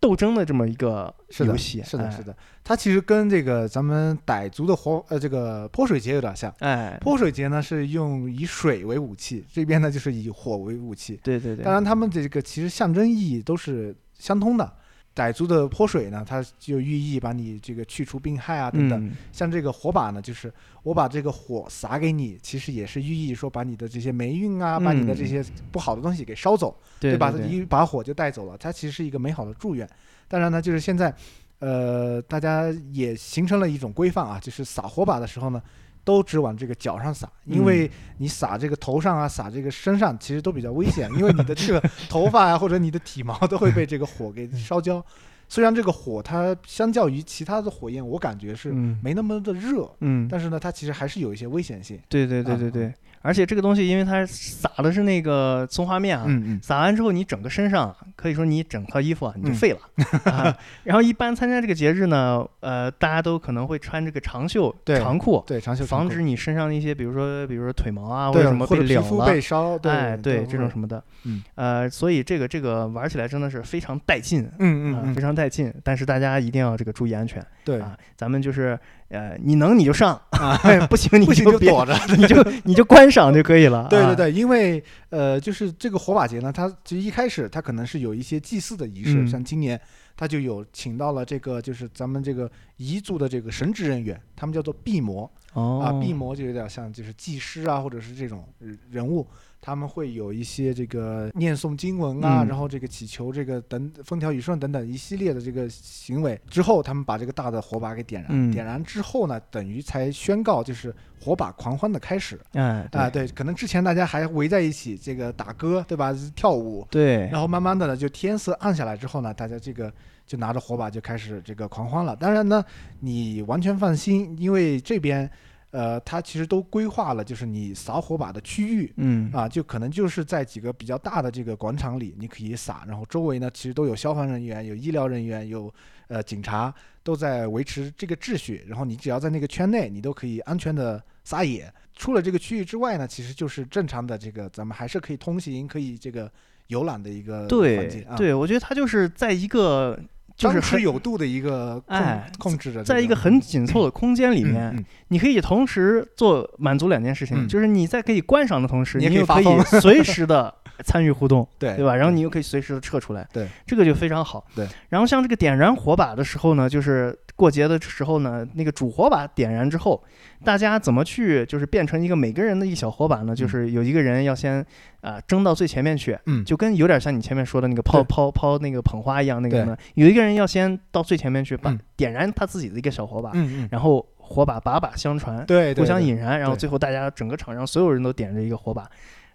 斗争的这么一个游戏，是的，是的，是的。它其实跟这个咱们傣族的火呃这个泼水节有点像，哎，泼水节呢是用以水为武器，这边呢就是以火为武器，对对对。当然，他们这个其实象征意义都是相通的。傣族的泼水呢，它就寓意把你这个去除病害啊等等。嗯、像这个火把呢，就是我把这个火撒给你，其实也是寓意说把你的这些霉运啊，嗯、把你的这些不好的东西给烧走，对吧？一把火就带走了，它其实是一个美好的祝愿。当然呢，就是现在，呃，大家也形成了一种规范啊，就是撒火把的时候呢，都只往这个脚上撒，因为你撒这个头上啊，撒这个身上，其实都比较危险，因为你的这个头发啊，或者你的体毛都会被这个火给烧焦。虽然这个火它相较于其他的火焰，我感觉是没那么的热，嗯，但是呢，它其实还是有一些危险性。对对对对对。嗯，而且这个东西，因为它撒的是那个松花面啊，嗯嗯撒完之后你整个身上，可以说你整套衣服啊，你就废了。嗯啊、然后一般参加这个节日呢，呃，大家都可能会穿这个长袖长裤，对长袖长裤，防止你身上的一些，比如说比如说腿毛啊或者什么被燎了，皮肤被烧，对、哎、对, 对这种什么的，嗯呃，所以这个这个玩起来真的是非常带劲，嗯嗯、呃，非常带劲。但是大家一定要这个注意安全，对啊，咱们就是。呃，你能你就上，啊哎、不行你就不行就躲着，你就你就观赏就可以了。对对对，因为呃，就是这个火把节呢，它其实一开始它可能是有一些祭祀的仪式，嗯、像今年它就有请到了这个就是咱们这个彝族的这个神职人员，他们叫做毕摩、哦、啊，毕摩就有点像就是祭师啊，或者是这种人物，他们会有一些这个念诵经文啊，嗯、然后这个祈求这个等风调雨顺等等一系列的这个行为之后，他们把这个大的火把给点燃，嗯、点燃之后。之后呢，等于才宣告就是火把狂欢的开始。嗯，对、呃、对，可能之前大家还围在一起这个打歌，对吧？跳舞，对。然后慢慢的呢，就天色暗下来之后呢，大家这个就拿着火把就开始这个狂欢了。当然呢，你完全放心，因为这边呃，它其实都规划了，就是你撒火把的区域，嗯啊、呃，就可能就是在几个比较大的这个广场里，你可以撒。然后周围呢，其实都有消防人员、有医疗人员、有呃警察。都在维持这个秩序，然后你只要在那个圈内，你都可以安全的撒野。出了这个区域之外呢，其实就是正常的这个，咱们还是可以通行、可以这个游览的一个环境。对、啊、对，我觉得它就是在一个张弛有度的一个 控,、哎、控制着、这个，在一个很紧凑的空间里面，嗯嗯、你可以同时做满足两件事情，嗯、就是你在可以观赏的同时，你也可以随时的。参与互动，对对吧？然后你又可以随时的撤出来，对，这个就非常好。对，然后像这个点燃火把的时候呢，就是过节的时候呢，那个主火把点燃之后，大家怎么去就是变成一个每个人的一小火把呢？就是有一个人要先啊、呃、争到最前面去，嗯，就跟有点像你前面说的那个抛抛抛那个捧花一样，那个呢，有一个人要先到最前面去把、嗯、点燃他自己的一个小火把，嗯嗯，然后。火把把把相传，对，互相引燃，然后最后大家整个场上所有人都点着一个火把，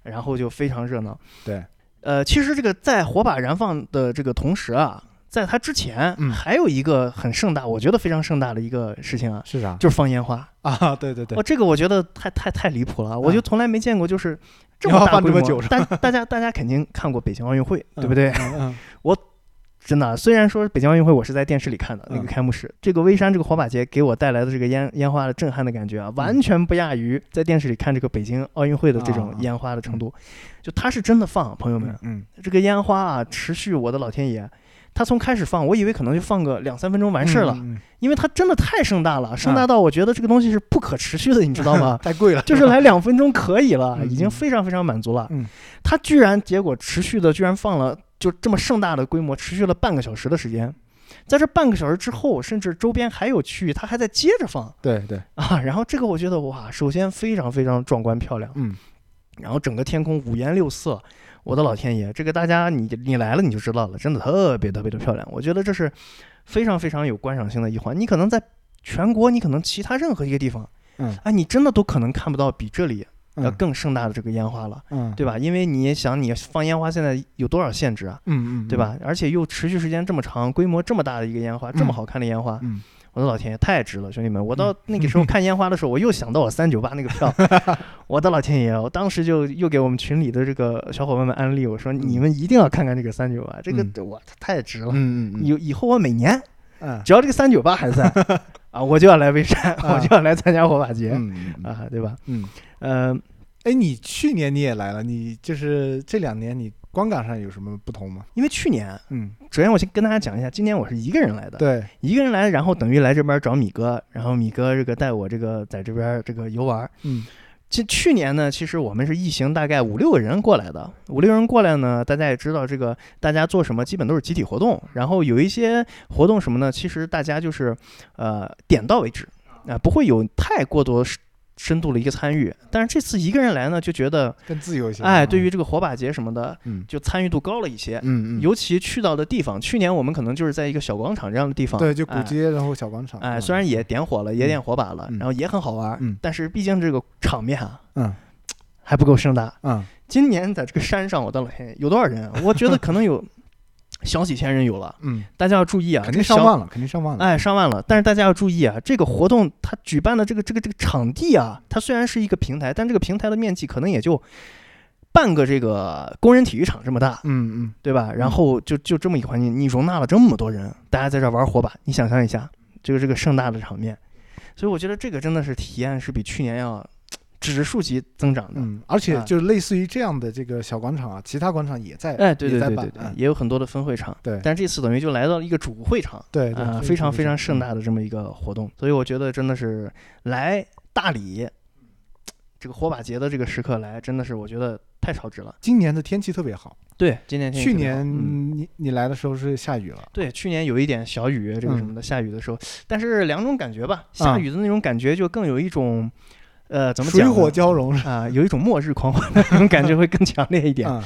然后就非常热闹。对，呃，其实这个在火把燃放的这个同时啊，在它之前还有一个很盛大，我觉得非常盛大的一个事情啊，是啥？就是放烟花啊！对对对，哦，这个我觉得太太太离谱了，我就从来没见过就是这么大规模。大大家大家肯定看过北京奥运会，对不对？我。真的，虽然说北京奥运会我是在电视里看的那个开幕式，嗯、这个微山这个火把节给我带来的这个烟烟花的震撼的感觉啊，完全不亚于在电视里看这个北京奥运会的这种烟花的程度。啊、就它是真的放，朋友们，嗯，嗯这个烟花啊，持续我的老天爷，它从开始放，我以为可能就放个两三分钟完事了，嗯、因为它真的太盛大了，盛大到我觉得这个东西是不可持续的，你知道吗？太贵了，就是来两分钟可以了，嗯、已经非常非常满足了。嗯、它居然结果持续的居然放了。就这么盛大的规模持续了半个小时的时间，在这半个小时之后，甚至周边还有区域，它还在接着放。对对啊，然后这个我觉得哇，首先非常非常壮观漂亮，嗯，然后整个天空五颜六色，我的老天爷，这个大家你你来了你就知道了，真的特别特别的漂亮。我觉得这是非常非常有观赏性的一环，你可能在全国，你可能其他任何一个地方，嗯，哎，你真的都可能看不到比这里。要更盛大的这个烟花了，嗯，对吧？因为你也想，你放烟花现在有多少限制啊？嗯嗯，对吧？而且又持续时间这么长，规模这么大的一个烟花，嗯、这么好看的烟花，嗯，我的老天爷，太值了，兄弟们！我到那个时候看烟花的时候，嗯、我又想到我三九八那个票，我的老天爷！我当时就又给我们群里的这个小伙伴们安利，我说、嗯、你们一定要看看这个三九八，这个哇，太值了，嗯嗯，有以后我每年。嗯，只要这个三九八还在啊，我就要来微山，啊、我就要来参加火把节、嗯、啊，对吧？嗯，呃，哎，你去年你也来了，你就是这两年你观感上有什么不同吗？因为去年，嗯，首先我先跟大家讲一下，今年我是一个人来的，对，一个人来，然后等于来这边找米哥，然后米哥这个带我这个在这边这个游玩，嗯。其去年呢，其实我们是一行大概五六个人过来的，五六人过来呢，大家也知道这个大家做什么，基本都是集体活动，然后有一些活动什么呢，其实大家就是呃点到为止啊、呃，不会有太过多深度的一个参与。但是这次一个人来呢，就觉得更自由一些，哎，对于这个火把节什么的，嗯，就参与度高了一些，嗯嗯，尤其去到的地方，去年我们可能就是在一个小广场这样的地方，对，就古街，然后小广场，哎，虽然也点火了，也点火把了，然后也很好玩，嗯，但是毕竟这个场面啊，嗯，还不够盛大，嗯，今年在这个山上，我到了天，有多少人？我觉得可能有小几千人有了，嗯，大家要注意啊，肯定上万了，肯定上万了，哎，上万了。但是大家要注意啊，这个活动它举办的这个这个这个场地啊，它虽然是一个平台，但这个平台的面积可能也就半个这个工人体育场这么大，嗯嗯，对吧？然后就就这么一个环境，你容纳了这么多人，大家在这玩火把，你想象一下，就是这个盛大的场面。所以我觉得这个真的是体验是比去年要指数级增长的、嗯，而且就类似于这样的这个小广场啊，其他广场也在，哎，对对对 对, 对，也有很多的分会场，对，但这次等于就来到了一个主会场，对，对啊、非常非常盛大的这么一个活动，所以我觉得真的是来大理这个火把节的这个时刻来，真的是我觉得太超值了。今年的天气特别好，对，今年天气特别好，去年、嗯、你你来的时候是下雨了，对，去年有一点小雨这个什么的、嗯，下雨的时候，但是两种感觉吧，下雨的那种感觉就更有一种。呃，怎么讲？水火交融啊、呃，有一种末日狂欢的那种感觉会更强烈一点。嗯、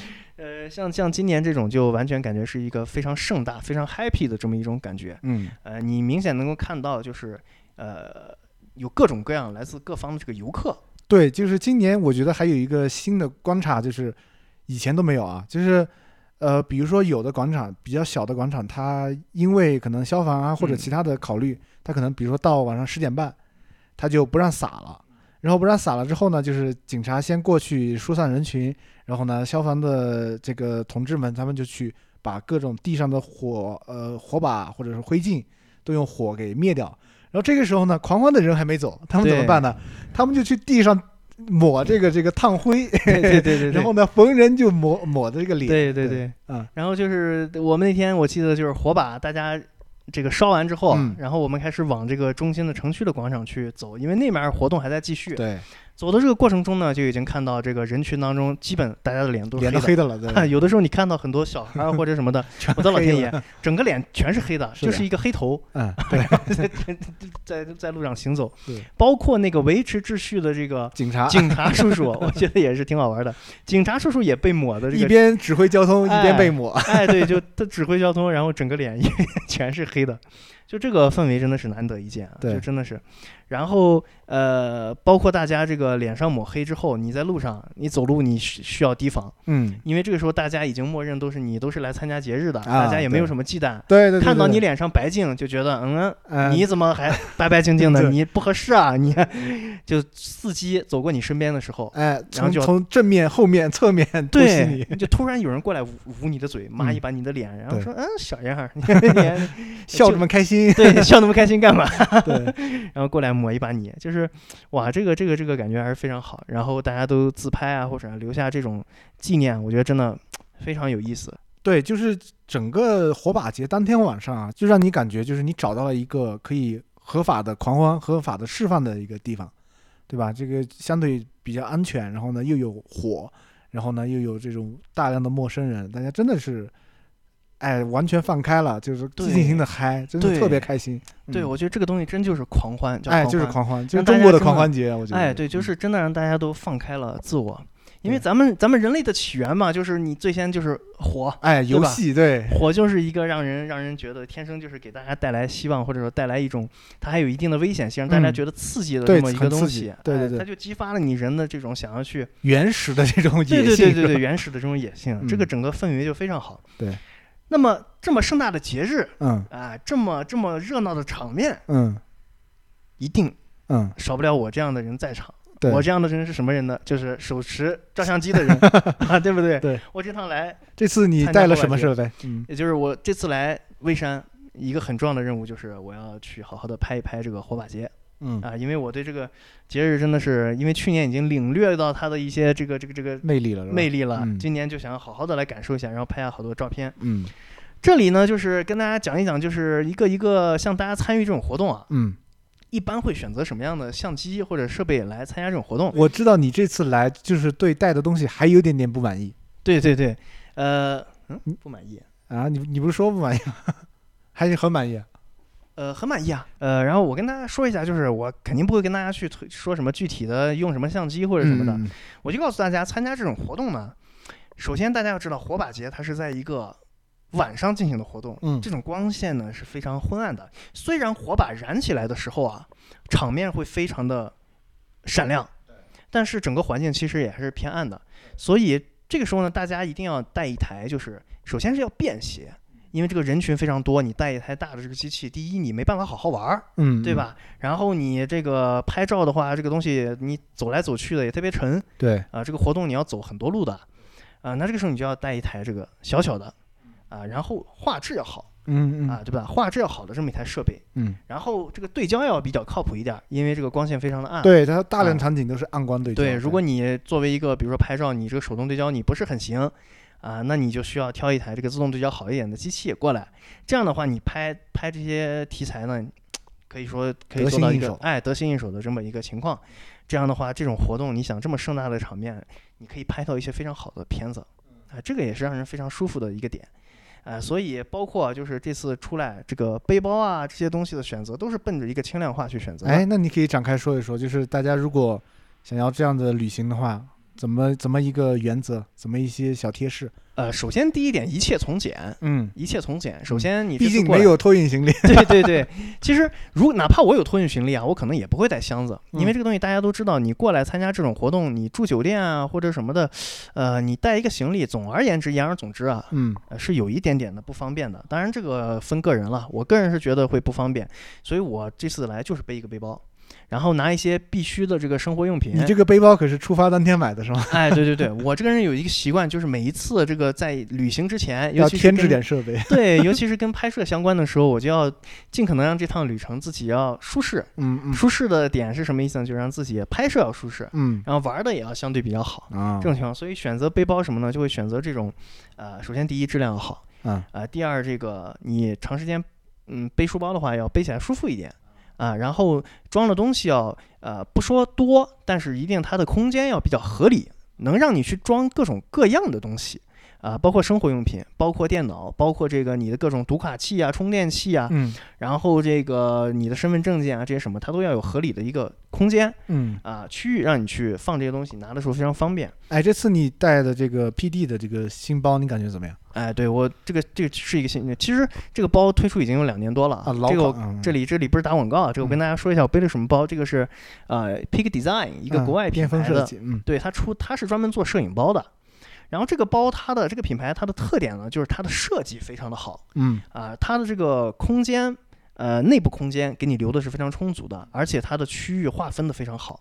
呃，像像今年这种，就完全感觉是一个非常盛大、非常 happy 的这么一种感觉。嗯，呃，你明显能够看到，就是呃，有各种各样来自各方的这个游客。对，就是今年我觉得还有一个新的观察，就是以前都没有啊，就是呃，比如说有的广场比较小的广场，它因为可能消防啊或者其他的考虑，嗯、它可能比如说到晚上十点半，它就不让洒了。然后不让洒了之后呢，就是警察先过去疏散人群，然后呢，消防的这个同志们他们就去把各种地上的火呃火把或者是灰烬都用火给灭掉。然后这个时候呢，狂欢的人还没走，他们怎么办呢？他们就去地上抹这个这个烫灰，对对对对，然后呢，逢人就抹抹这个脸，对对对，嗯。然后就是我们那天我记得就是火把大家。这个烧完之后、嗯，然后我们开始往这个中心的城区的广场去走，因为那边活动还在继续。对，走的这个过程中呢，就已经看到这个人群当中，基本大家的脸都是黑的，脸都黑的了对、啊。有的时候你看到很多小孩或者什么的，我的老天爷，整个脸全是黑的，是的就是一个黑头。嗯，对在在在路上行走，包括那个维持秩序的这个警察警察叔叔，我觉得也是挺好玩的。警察叔叔也被抹的、这个，一边指挥交通、哎、一边被抹。哎，对，就他指挥交通，然后整个脸全是黑的。的就这个氛围真的是难得一见啊，就真的是，然后呃，包括大家这个脸上抹黑之后，你在路上你走路你需要提防，嗯，因为这个时候大家已经默认都是你都是来参加节日的，啊、大家也没有什么忌惮，对 对, 对, 对, 对, 对，看到你脸上白净就觉得嗯、呃，你怎么还白白净净的，你不合适啊，你就司机走过你身边的时候，哎，然后就从正面、后面、侧面，对，就突然有人过来 捂, 捂你的嘴，抹一把你的脸，嗯、然后说嗯，小样儿，你你笑这么开心。对，笑那么开心干嘛？对，然后过来抹一把你，就是哇，这个这个这个感觉还是非常好。然后大家都自拍啊，或者留下这种纪念，我觉得真的非常有意思。对，就是整个火把节当天晚上啊，就让你感觉就是你找到了一个可以合法的狂欢、合法的释放的一个地方，对吧？这个相对比较安全，然后呢又有火，然后呢又有这种大量的陌生人，大家真的是。哎，完全放开了，就是尽情的嗨，真的特别开心。对、嗯，我觉得这个东西真就是狂欢，叫狂欢哎，就是狂欢，就是中国的狂欢节，我觉得。哎，对，就是真的让大家都放开了自我，因为咱们咱们人类的起源嘛，就是你最先就是火，哎，游戏对，火就是一个让人让人觉得天生就是给大家带来希望，或者说带来一种它还有一定的危险性，让大家觉得刺激的这么一个东西，嗯、对, 对对对、哎，它就激发了你人的这种想要去原始的这种野性，对对对对对，原始的这种野性、嗯，这个整个氛围就非常好。对。那么这么盛大的节日，嗯啊，这么这么热闹的场面，嗯，一定，嗯，少不了我这样的人在场。我这样的人是什么人呢？就是手持照相机的人、啊，对不对？对。我这趟来，这次你带了什么设备？嗯，也就是我这次来微山，一个很重要的任务就是我要去好好的拍一拍这个火把节。嗯啊，因为我对这个节日真的是，因为去年已经领略到它的一些这个这个这个魅力了，魅力了、嗯。今年就想好好的来感受一下，然后拍下好多照片。嗯，这里呢就是跟大家讲一讲，就是一个一个像大家参与这种活动啊，嗯，一般会选择什么样的相机或者设备来参加这种活动？我知道你这次来就是对带的东西还有点点不满意。对对对，呃，嗯，不满意啊？你你不是说不满意，还是很满意、啊？呃，很满意啊。呃，然后我跟大家说一下，就是我肯定不会跟大家去说什么具体的用什么相机或者什么的，嗯、我就告诉大家，参加这种活动呢，首先大家要知道，火把节它是在一个晚上进行的活动，嗯，这种光线呢是非常昏暗的。虽然火把燃起来的时候啊，场面会非常的闪亮，但是整个环境其实也还是偏暗的。所以这个时候呢，大家一定要带一台，就是首先是要便携。因为这个人群非常多，你带一台大的这个机器，第一你没办法好好玩，嗯，对吧？然后你这个拍照的话，这个东西你走来走去的也特别沉，对啊、呃，这个活动你要走很多路的，啊、呃，那这个时候你就要带一台这个小小的，啊，然后画质要好，嗯嗯啊，对吧？画质要好的这么一台设备，嗯，然后这个对焦要比较靠谱一点，因为这个光线非常的暗。对，它大量场景都是暗光对焦。啊、对，如果你作为一个比如说拍照，你这个手动对焦你不是很行，啊，那你就需要挑一台这个自动对焦好一点的机器过来。这样的话，你拍拍这些题材呢，可以说可以做到一个哎得心应手的这么一个情况。这样的话，这种活动你想这么盛大的场面，你可以拍到一些非常好的片子，啊，这个也是让人非常舒服的一个点。呃，所以包括就是这次出来这个背包啊这些东西的选择，都是奔着一个轻量化去选择的。哎，那你可以展开说一说，就是大家如果想要这样的旅行的话，怎么怎么一个原则，怎么一些小贴士？呃，首先第一点，一切从简。嗯，一切从简。首先你毕竟没有托运行李。对对对，其实如哪怕我有托运行李啊，我可能也不会带箱子，因为这个东西大家都知道，你过来参加这种活动，你住酒店啊或者什么的，呃，你带一个行李，总而言之，言而总之啊，嗯、呃，是有一点点的不方便的。当然这个分个人了，我个人是觉得会不方便，所以我这次来就是背一个背包。然后拿一些必须的这个生活用品。你这个背包可是出发当天买的是吗？哎，对对对，我这个人有一个习惯，就是每一次这个在旅行之前，尤其是要添置点设备。对，尤其是跟拍摄相关的时候，我就要尽可能让这趟旅程自己要舒适。嗯嗯。舒适的点是什么意思呢？就是让自己拍摄要舒适，嗯，然后玩的也要相对比较好啊。这种情况，所以选择背包什么呢？就会选择这种，呃，首先第一质量要好，嗯，呃，第二这个你长时间嗯背书包的话，要背起来舒服一点。啊，然后装的东西要呃不说多，但是一定它的空间要比较合理，能让你去装各种各样的东西啊、呃，包括生活用品，包括电脑，包括这个你的各种读卡器啊、充电器啊，嗯，然后这个你的身份证件啊这些什么，它都要有合理的一个空间，嗯啊、呃、区域让你去放这些东西，拿的时候非常方便。哎，这次你带的这个 P D 的这个新包，你感觉怎么样？哎，对我这个这个是一个新，其实这个包推出已经有两年多了啊。这个这里这里不是打广告啊，这个我跟大家说一下，我背的什么包。这个是呃 Peak Design 一个国外品牌的，嗯，对，它出它是专门做摄影包的。然后这个包它的这个品牌它的特点呢，就是它的设计非常的好，嗯啊，它的这个空间呃内部空间给你留的是非常充足的，而且它的区域划分的非常好，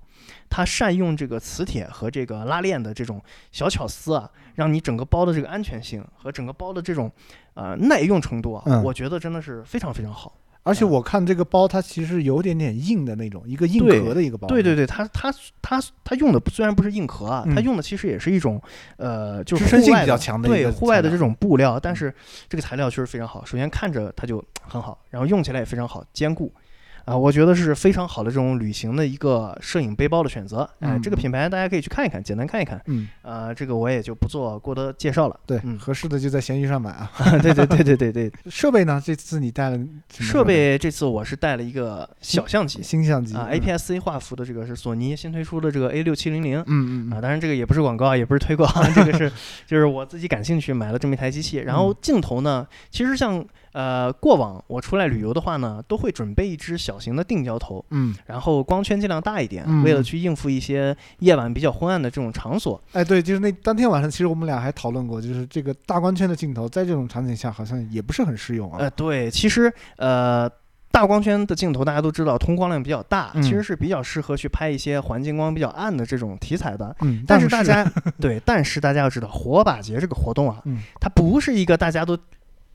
它善用这个磁铁和这个拉链的这种小巧思啊，让你整个包的这个安全性和整个包的这种呃耐用程度啊、嗯，我觉得真的是非常非常好。而且我看这个包它其实有点点硬的那种，一个硬壳的一个包。对对对，它它它它用的虽然不是硬壳啊，嗯、它用的其实也是一种呃，就是支撑性比较强的一个对户外的这种布料，但是这个材料确实非常好。首先看着它就很好，然后用起来也非常好，坚固啊、呃，我觉得是非常好的这种旅行的一个摄影背包的选择。哎、呃嗯，这个品牌大家可以去看一看，简单看一看。嗯，呃，这个我也就不做过多介绍了。对，嗯、合适的就在闲鱼上买啊。对对对对对对。设备呢？这次你带了什么设备？设备这次我是带了一个小相机，新相机啊、呃、，A P S C 画幅的，这个是索尼新推出的这个 A 六七零零。嗯嗯。啊、呃，当然这个也不是广告，也不是推广，这个是就是我自己感兴趣买了这么一台机器。然后镜头呢，嗯、其实像。呃，过往我出来旅游的话呢，都会准备一支小型的定焦头，嗯，然后光圈尽量大一点、嗯，为了去应付一些夜晚比较昏暗的这种场所。哎，对，就是那当天晚上，其实我们俩还讨论过，就是这个大光圈的镜头在这种场景下好像也不是很适用啊。呃，对，其实呃。大光圈的镜头大家都知道通光量比较大、嗯、其实是比较适合去拍一些环境光比较暗的这种题材的、嗯、但是大家对但是大家要知道火把节这个活动啊、嗯、它不是一个大家都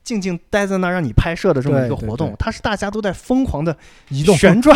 静静待在那儿让你拍摄的这么一个活动，对对对，它是大家都在疯狂的移动旋转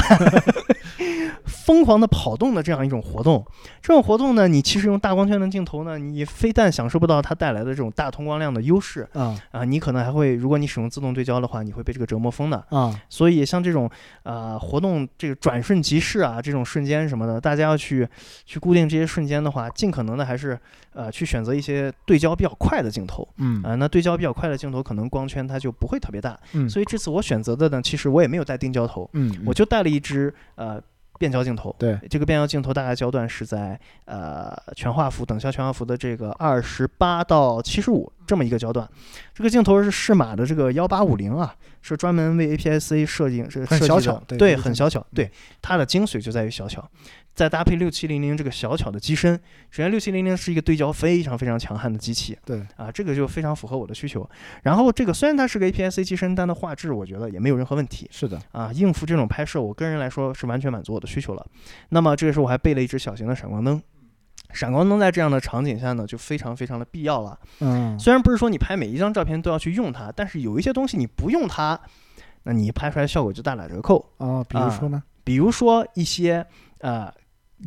疯狂的跑动的这样一种活动。这种活动呢，你其实用大光圈的镜头呢，你非但享受不到它带来的这种大通光量的优势、嗯、啊，你可能还会，如果你使用自动对焦的话，你会被这个折磨疯的啊、嗯。所以像这种呃活动这个转瞬即逝啊，这种瞬间什么的，大家要去去固定这些瞬间的话，尽可能的还是呃去选择一些对焦比较快的镜头，嗯啊、呃，那对焦比较快的镜头可能光光圈它就不会特别大、嗯、所以这次我选择的呢，其实我也没有带定焦头、嗯嗯、我就带了一支呃变焦镜头。对，这个变焦镜头大概焦段是在呃全画幅等效全画幅的这个二十八到七十五这么一个焦段。这个镜头是适马的这个幺八五零啊，是专门为 A P S C 设计是很小巧，对，对很小巧，对，它的精髓就在于小巧。再搭配六七零零这个小巧的机身，首先六七零零是一个对焦非常非常强悍的机器，对啊，这个就非常符合我的需求。然后这个虽然它是个 A P S C 机身，但它画质我觉得也没有任何问题。是的啊，应付这种拍摄，我个人来说是完全满足我的需求了。那么这个时候我还备了一只小型的闪光灯。闪光灯在这样的场景下呢就非常非常的必要了。嗯，虽然不是说你拍每一张照片都要去用它，但是有一些东西你不用它，那你拍出来效果就大打折扣。哦，比如说呢、呃、比如说一些呃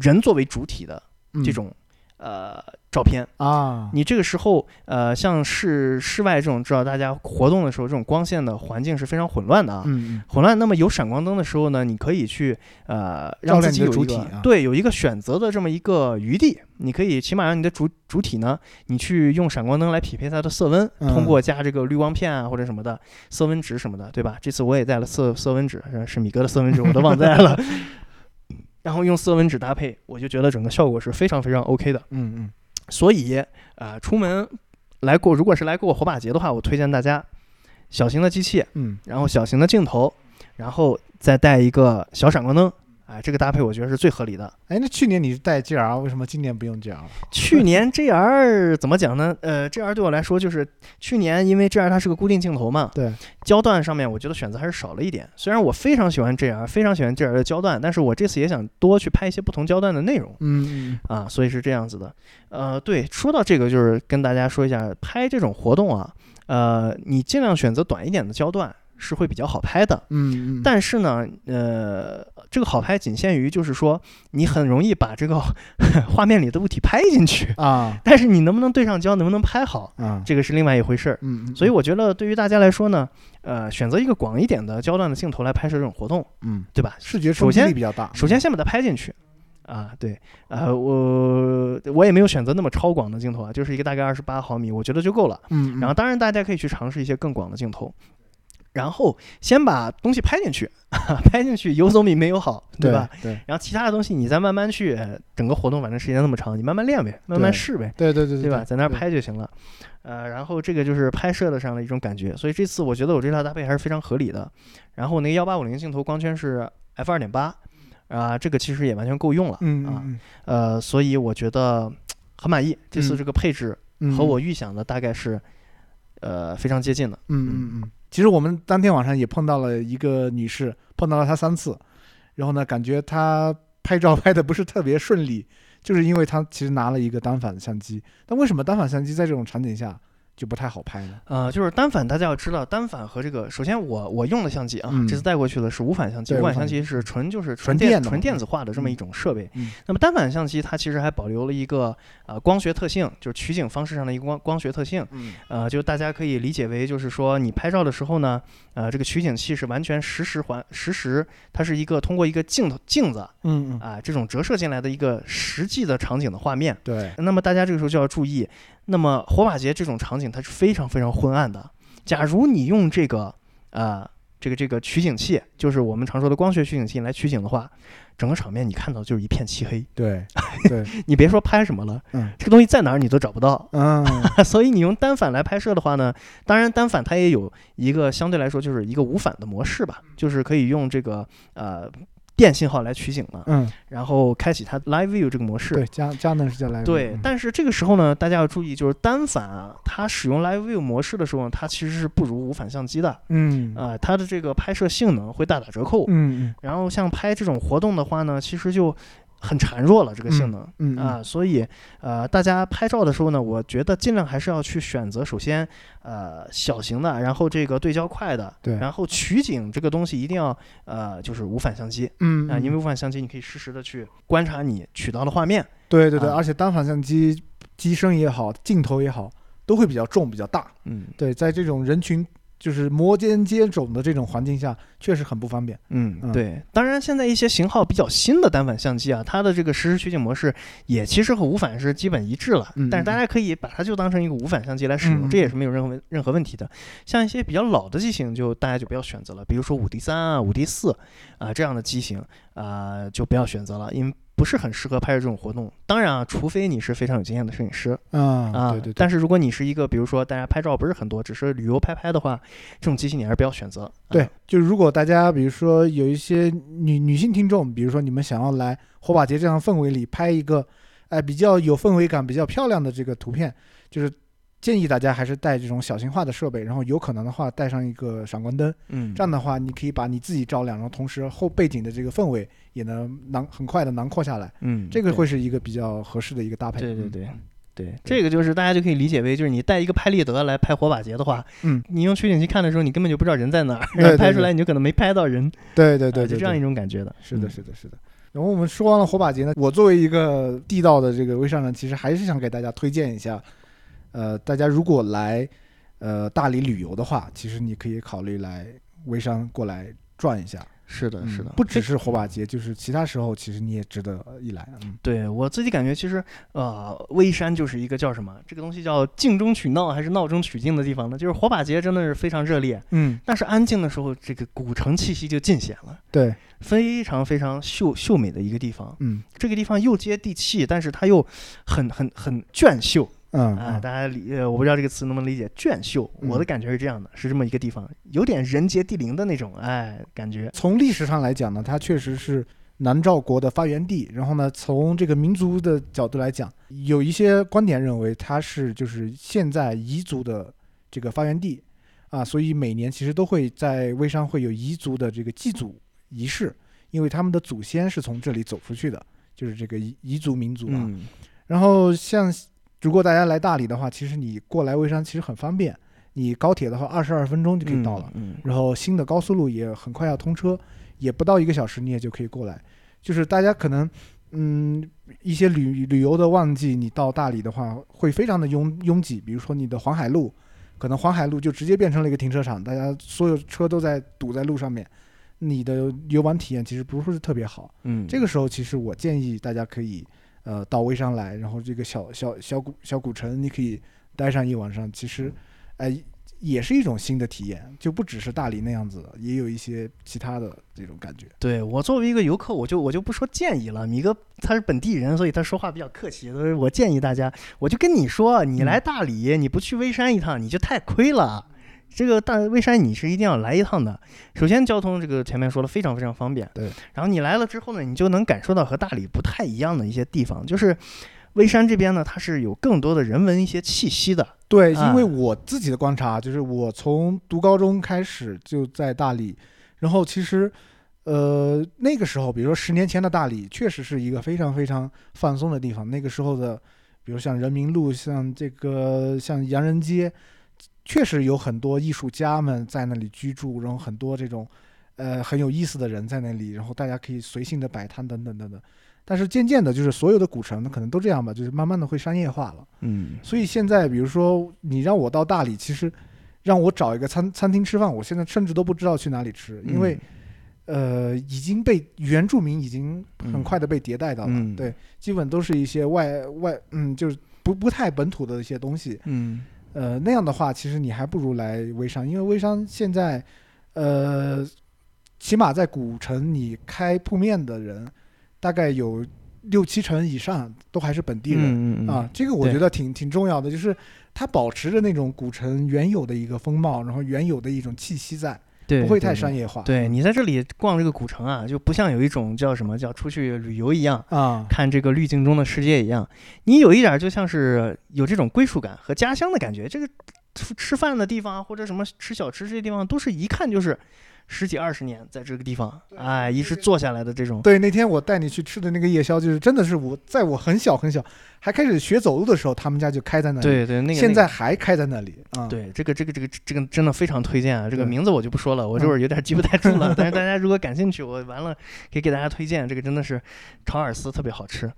人作为主体的这种、嗯、呃照片啊，你这个时候呃像是室外这种，知道大家活动的时候这种光线的环境是非常混乱的啊，嗯嗯混乱。那么有闪光灯的时候呢，你可以去呃让自己有一个主体、啊、对有一个选择的这么一个余地，你可以起码让你的主主体呢，你去用闪光灯来匹配它的色温，通过加这个滤光片啊或者什么的色温纸什么的，对吧？这次我也带了色色温纸，是米哥的色温纸，我都忘带了。然后用色温纸搭配，我就觉得整个效果是非常非常 OK 的。嗯嗯，所以啊、呃，出门来过，如果是来过火把节的话，我推荐大家小型的机器，嗯，然后小型的镜头，然后再带一个小闪光灯，哎、呃，这个搭配我觉得是最合理的。哎，那去年你带 G R， 为什么今年不用 G R？ 去年 G R 怎么讲呢？呃 ，G R 对我来说就是去年因为 G R 它是个固定镜头嘛，对，焦段上面我觉得选择还是少了一点。虽然我非常喜欢 G R， 非常喜欢 G R 的焦段，但是我这次也想多去拍一些不同焦段的内容。嗯啊，所以是这样子的。呃，对，说到这个就是跟大家说一下，拍这种活动啊，呃，你尽量选择短一点的焦段。是会比较好拍的，嗯，但是呢，呃，这个好拍仅限于就是说，你很容易把这个画面里的物体拍进去啊，但是你能不能对上焦，能不能拍好，啊，这个是另外一回事，嗯，所以我觉得对于大家来说呢，呃，选择一个广一点的焦段的镜头来拍摄这种活动，嗯，对吧？视觉冲击力比较大，首先先把它拍进去。啊，对，呃，我我也没有选择那么超广的镜头啊，就是一个大概二十八毫米，我觉得就够了，嗯，然后当然大家可以去尝试一些更广的镜头。然后先把东西拍进去，拍进去有总比没有好，对吧？ 对, 对。然后其他的东西你再慢慢去，整个活动反正时间那么长，你慢慢练呗，慢慢试呗，对对对 对, 对, 对吧？在那儿拍就行了。呃，然后这个就是拍摄的上的一种感觉，所以这次我觉得我这套搭配还是非常合理的。然后那个幺八五零镜头光圈是 f 二点八，啊，这个其实也完全够用了，嗯啊，呃，所以我觉得很满意，这次这个配置和我预想的大概是，嗯、呃，非常接近的，嗯嗯嗯。其实我们当天晚上也碰到了一个女士，碰到了她三次，然后呢，感觉她拍照拍的不是特别顺利，就是因为她其实拿了一个单反相机。但为什么单反相机在这种场景下就不太好拍呢？呃，就是单反，大家要知道，单反和这个，首先我我用的相机啊，嗯、这次带过去的是无反相机，无反相机是纯就是纯电纯电子化的这么一种设备。嗯、那么单反相机它其实还保留了一个呃光学特性，就是取景方式上的一个光光学特性。嗯、呃，就大家可以理解为就是说你拍照的时候呢，呃，这个取景器是完全实时环实时，它是一个通过一个镜头镜子，嗯啊、呃、这种折射进来的一个实际的场景的画面。对。那么大家这个时候就要注意。那么火把节这种场景它是非常非常昏暗的，假如你用这个呃这个这个取景器，就是我们常说的光学取景器来取景的话，整个场面你看到就是一片漆黑，对对你别说拍什么了，嗯，这个东西在哪儿你都找不到，嗯所以你用单反来拍摄的话呢，当然单反它也有一个相对来说就是一个无反的模式吧，就是可以用这个呃电信号来取景了，嗯，然后开启它 Live View 这个模式，对，佳佳能是叫 Live View， 对，但是这个时候呢，大家要注意，就是单反啊，它使用 Live View 模式的时候，它其实是不如无反相机的，嗯，啊、呃，它的这个拍摄性能会大打折扣，嗯，然后像拍这种活动的话呢，其实就很孱弱了这个性能，嗯啊、嗯呃，所以呃，大家拍照的时候呢，我觉得尽量还是要去选择，首先呃小型的，然后这个对焦快的，对，然后取景这个东西一定要呃就是无反相机，嗯啊、呃，因为无反相机你可以实时的去观察你取到的画面，对对对，呃、而且单反相机机身也好，镜头也好，都会比较重比较大，嗯，对，在这种人群。就是摩肩接踵的这种环境下，确实很不方便。嗯，对。当然，现在一些型号比较新的单反相机啊，它的这个实时取景模式也其实和无反是基本一致了。嗯、但是大家可以把它就当成一个无反相机来使用，嗯、这也是没有任何任何问题的。像一些比较老的机型就，就大家就不要选择了，比如说五 D 三啊、五 D 四啊这样的机型啊、呃，就不要选择了，因为不是很适合拍摄这种活动。当然啊，除非你是非常有经验的摄影师啊啊，对对对。但是如果你是一个，比如说大家拍照不是很多，只是旅游拍拍的话，这种机器你还是不要选择。对，啊、就是如果大家比如说有一些女女性听众，比如说你们想要来火把节这样的氛围里拍一个，哎、呃，比较有氛围感、比较漂亮的这个图片，就是建议大家还是带这种小型化的设备，然后有可能的话带上一个闪光灯，嗯，这样的话你可以把你自己照亮，然后同时后背景的这个氛围也能囊很快的囊括下来，嗯，这个会是一个比较合适的一个搭配。对对对对，嗯、这个就是大家就可以理解为，就是你带一个拍立得来拍火把节的话，嗯，你用取景器看的时候，你根本就不知道人在哪儿，然后拍出来你就可能没拍到人。对对 对, 对, 对, 对, 对、啊，就这样一种感觉的。是的，是的，是的。然后我们说完了火把节呢，我作为一个地道的这个微商人，其实还是想给大家推荐一下。呃，大家如果来呃大理旅游的话，其实你可以考虑来微商过来转一下。是的，是的，嗯、不只是火把节，就是其他时候，其实你也值得一来。嗯、对我自己感觉，其实呃，微山就是一个叫什么，这个东西叫静中取闹还是闹中取静的地方呢？就是火把节真的是非常热烈，嗯，但是安静的时候，这个古城气息就尽显了。对，非常非常秀秀美的一个地方。嗯，这个地方又接地气，但是它又很很很隽秀。嗯啊，大家理呃，我不知道这个词能不能理解，隽秀。我的感觉是这样的，嗯、是这么一个地方，有点人杰地灵的那种，哎，感觉。从历史上来讲呢，它确实是南诏国的发源地。然后呢，从这个民族的角度来讲，有一些观点认为它是就是现在彝族的这个发源地啊，所以每年其实都会在微商会有彝族的这个祭祖仪式，因为他们的祖先是从这里走出去的，就是这个彝族民族啊。嗯、然后像。如果大家来大理的话，其实你过来微山其实很方便，你高铁的话二十二分钟就可以到了，嗯嗯、然后新的高速路也很快要通车，也不到一个小时你也就可以过来。就是大家可能嗯一些旅旅游的旺季，你到大理的话会非常的拥拥挤，比如说你的黄海路，可能黄海路就直接变成了一个停车场，大家所有车都在堵在路上面，你的游玩体验其实不是特别好。嗯，这个时候其实我建议大家可以。呃，到微商来，然后这个小小小古小古城，你可以待上一晚上，其实，哎、呃，也是一种新的体验，就不只是大理那样子，也有一些其他的这种感觉。对我作为一个游客，我就我就不说建议了，米哥他是本地人，所以他说话比较客气，所以我建议大家，我就跟你说，你来大理，嗯、你不去微山一趟，你就太亏了。这个大微山你是一定要来一趟的。首先，交通这个前面说了非常非常方便。对。然后你来了之后呢，你就能感受到和大理不太一样的一些地方，就是微山这边呢，它是有更多的人文一些气息的。对，因为我自己的观察，就是我从读高中开始就在大理，然后其实，呃，那个时候，比如说十年前的大理，确实是一个非常非常放松的地方。那个时候的，比如像人民路，像这个像洋人街。确实有很多艺术家们在那里居住，然后很多这种，呃，很有意思的人在那里，然后大家可以随性的摆摊等等等等。但是渐渐的，就是所有的古城可能都这样吧，就是慢慢的会商业化了。嗯。所以现在，比如说你让我到大理，其实让我找一个餐餐厅吃饭，我现在甚至都不知道去哪里吃，因为，嗯、呃，已经被原住民已经很快的被迭代到了，嗯、对，基本都是一些外外，嗯，就是不不太本土的一些东西。嗯。呃，那样的话，其实你还不如来微商，因为微商现在，呃，起码在古城你开铺面的人，大概有六七成以上都还是本地人，嗯嗯嗯啊，这个我觉得挺挺重要的，就是它保持着那种古城原有的一个风貌，然后原有的一种气息在。不会太商业化。对, 对, 对, 对你在这里逛这个古城啊，就不像有一种叫什么叫出去旅游一样啊，看这个滤镜中的世界一样，你有一点就像是有这种归属感和家乡的感觉。这个吃饭的地方或者什么吃小吃这些地方，都是一看就是十几二十年在这个地方哎一直坐下来的这种。对，那天我带你去吃的那个夜宵，就是真的是我在我很小很小还开始学走路的时候，他们家就开在那里。对对，那个现在还开在那里啊、那个嗯。对，这个这个这个这个真的非常推荐啊！这个名字我就不说了，我这会儿有点记不太住了。嗯、但是大家如果感兴趣，我完了可以给大家推荐，这个真的是炒饵丝特别好吃。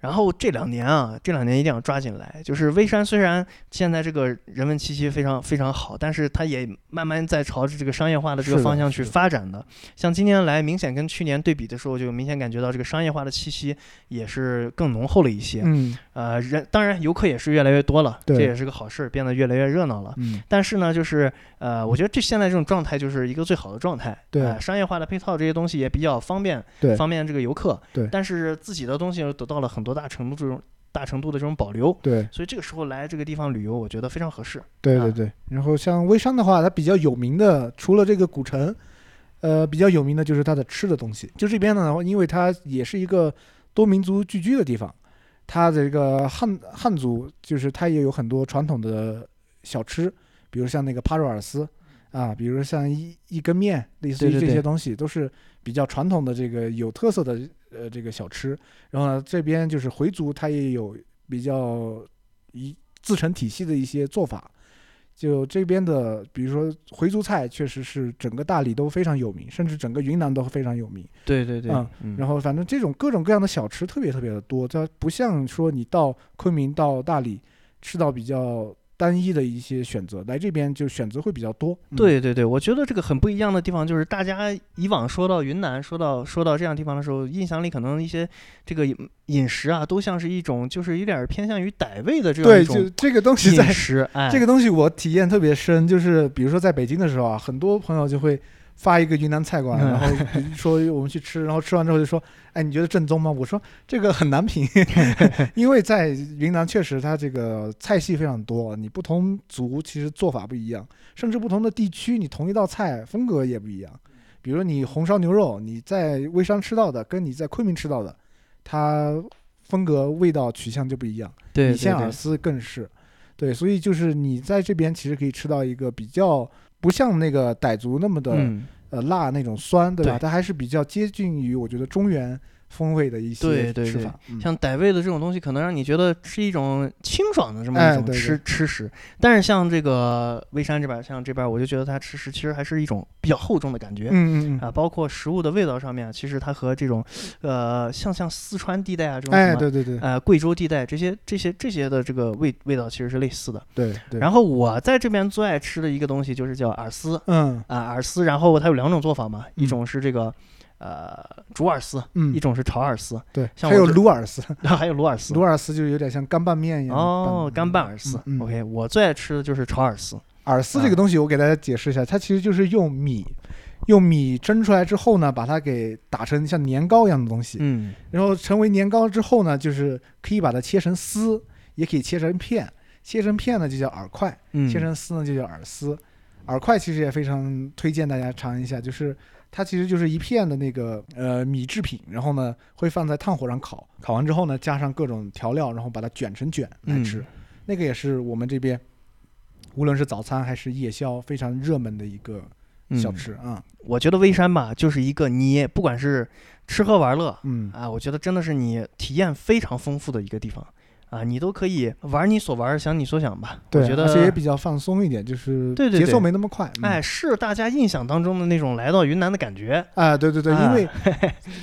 然后这两年啊，这两年一定要抓紧来。就是微山虽然现在这个人文气息非常非常好，但是它也慢慢在朝着这个商业化的这个方向去。发展的，像今年来明显跟去年对比的时候，就明显感觉到这个商业化的气息也是更浓厚了一些。嗯，呃，人当然游客也是越来越多了，这也是个好事，变得越来越热闹了。嗯，但是呢，就是呃，我觉得这现在这种状态就是一个最好的状态。对、呃，商业化的配套这些东西也比较方便，对，方便这个游客。对，但是自己的东西得到了很多大程度这种大程度的这种保留。对，所以这个时候来这个地方旅游，我觉得非常合适。对对对。啊、然后像微商的话，它比较有名的，除了这个古城。呃，比较有名的就是它的吃的东西。就这边呢，因为它也是一个多民族聚居的地方，它这个汉汉族就是它也有很多传统的小吃，比如像那个帕若尔斯啊，比如像一一根面，类似于这些东西，对对对，都是比较传统的这个有特色的呃这个小吃。然后呢，这边就是回族，它也有比较一自成体系的一些做法。就这边的，比如说回族菜，确实是整个大理都非常有名，甚至整个云南都非常有名。对对对，嗯嗯、然后反正这种各种各样的小吃特别特别的多，它不像说你到昆明到大理吃到比较单一的一些选择，来这边就选择会比较多、嗯、对对对，我觉得这个很不一样的地方就是大家以往说到云南说到说到这样地方的时候，印象里可能一些这个饮食啊都像是一种就是有点偏向于傣味的这样一种饮食。对，就这个东西在饮食、哎、这个东西我体验特别深，就是比如说在北京的时候啊，很多朋友就会发一个云南菜馆，然后说我们去吃，然后吃完之后就说，哎，你觉得正宗吗？我说这个很难评，因为在云南确实它这个菜系非常多，你不同族其实做法不一样，甚至不同的地区你同一道菜风格也不一样。比如你红烧牛肉，你在微山吃到的跟你在昆明吃到的，它风格味道取向就不一样。对，米线饵丝更是。对，所以就是你在这边其实可以吃到一个比较。不像那个傣族那么的、嗯、呃辣那种酸，对吧？对，它还是比较接近于我觉得中原风味的一些吃法。对对对、嗯、像傣味的这种东西可能让你觉得是一种清爽的这么一种 吃,、哎、对对吃食，但是像这个微山这边像这边我就觉得它吃食其实还是一种比较厚重的感觉。嗯嗯啊，包括食物的味道上面其实它和这种呃像像四川地带啊这种什么、哎、对对对呃贵州地带这些这些这些的这个味味道其实是类似的。对对，然后我在这边最爱吃的一个东西就是叫饵丝。嗯啊，饵丝，然后它有两种做法嘛，一种是这个、嗯呃，煮饵丝，嗯，一种是炒饵丝，对，像还有卤饵丝，还有卤饵丝，卤饵丝就有点像干拌面一样。哦，干拌饵丝、嗯、，OK， 我最爱吃的就是炒饵丝。饵丝这个东西，我给大家解释一下、啊，它其实就是用米，用米蒸出来之后呢，把它给打成像年糕一样的东西，嗯，然后成为年糕之后呢，就是可以把它切成丝，也可以切成片，切成片呢就叫饵块，嗯、切成丝呢就叫饵丝。饵块其实也非常推荐大家尝一下，就是。它其实就是一片的那个呃米制品，然后呢会放在炭火上烤，烤完之后呢加上各种调料，然后把它卷成卷来吃、嗯、那个也是我们这边无论是早餐还是夜宵非常热门的一个小吃啊、嗯。我觉得微山吧就是一个你不管是吃喝玩乐，嗯啊，我觉得真的是你体验非常丰富的一个地方啊，你都可以玩你所玩，想你所想吧。对，我觉得而且也比较放松一点，就是节奏没那么快。对对对、嗯、哎，是大家印象当中的那种来到云南的感觉啊！对对对，啊、因为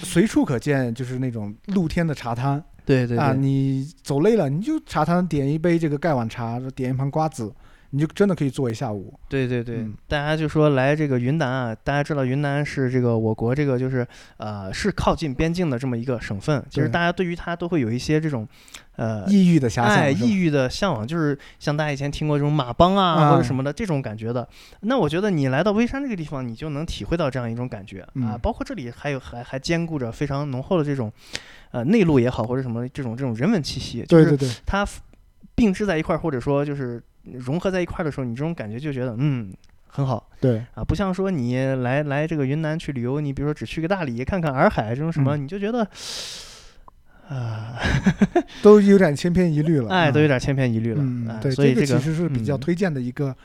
随处可见就是那种露天的茶摊。对对对啊，你走累了，你就茶摊点一杯这个盖碗茶，点一盘瓜子，你就真的可以坐一下午。对对对、嗯，大家就说来这个云南啊，大家知道云南是这个我国这个就是呃是靠近边境的这么一个省份，其实大家对于它都会有一些这种。呃，异域的遐想，哎，异域的向往，就是像大家以前听过这种马帮啊、嗯、或者什么的这种感觉的。那我觉得你来到微山这个地方，你就能体会到这样一种感觉、嗯、啊。包括这里还有还还兼顾着非常浓厚的这种，呃，内陆也好或者什么这种这种人文气息，就是它并置在一块儿，或者说就是融合在一块儿的时候，你这种感觉就觉得嗯。很好，对啊，不像说你来来这个云南去旅游，你比如说只去个大理看看洱海这种什么，嗯、你就觉得。啊，都有点千篇一律了，哎，都有点千篇一律了。嗯，哎、对，所以这个其实是比较推荐的一个，嗯、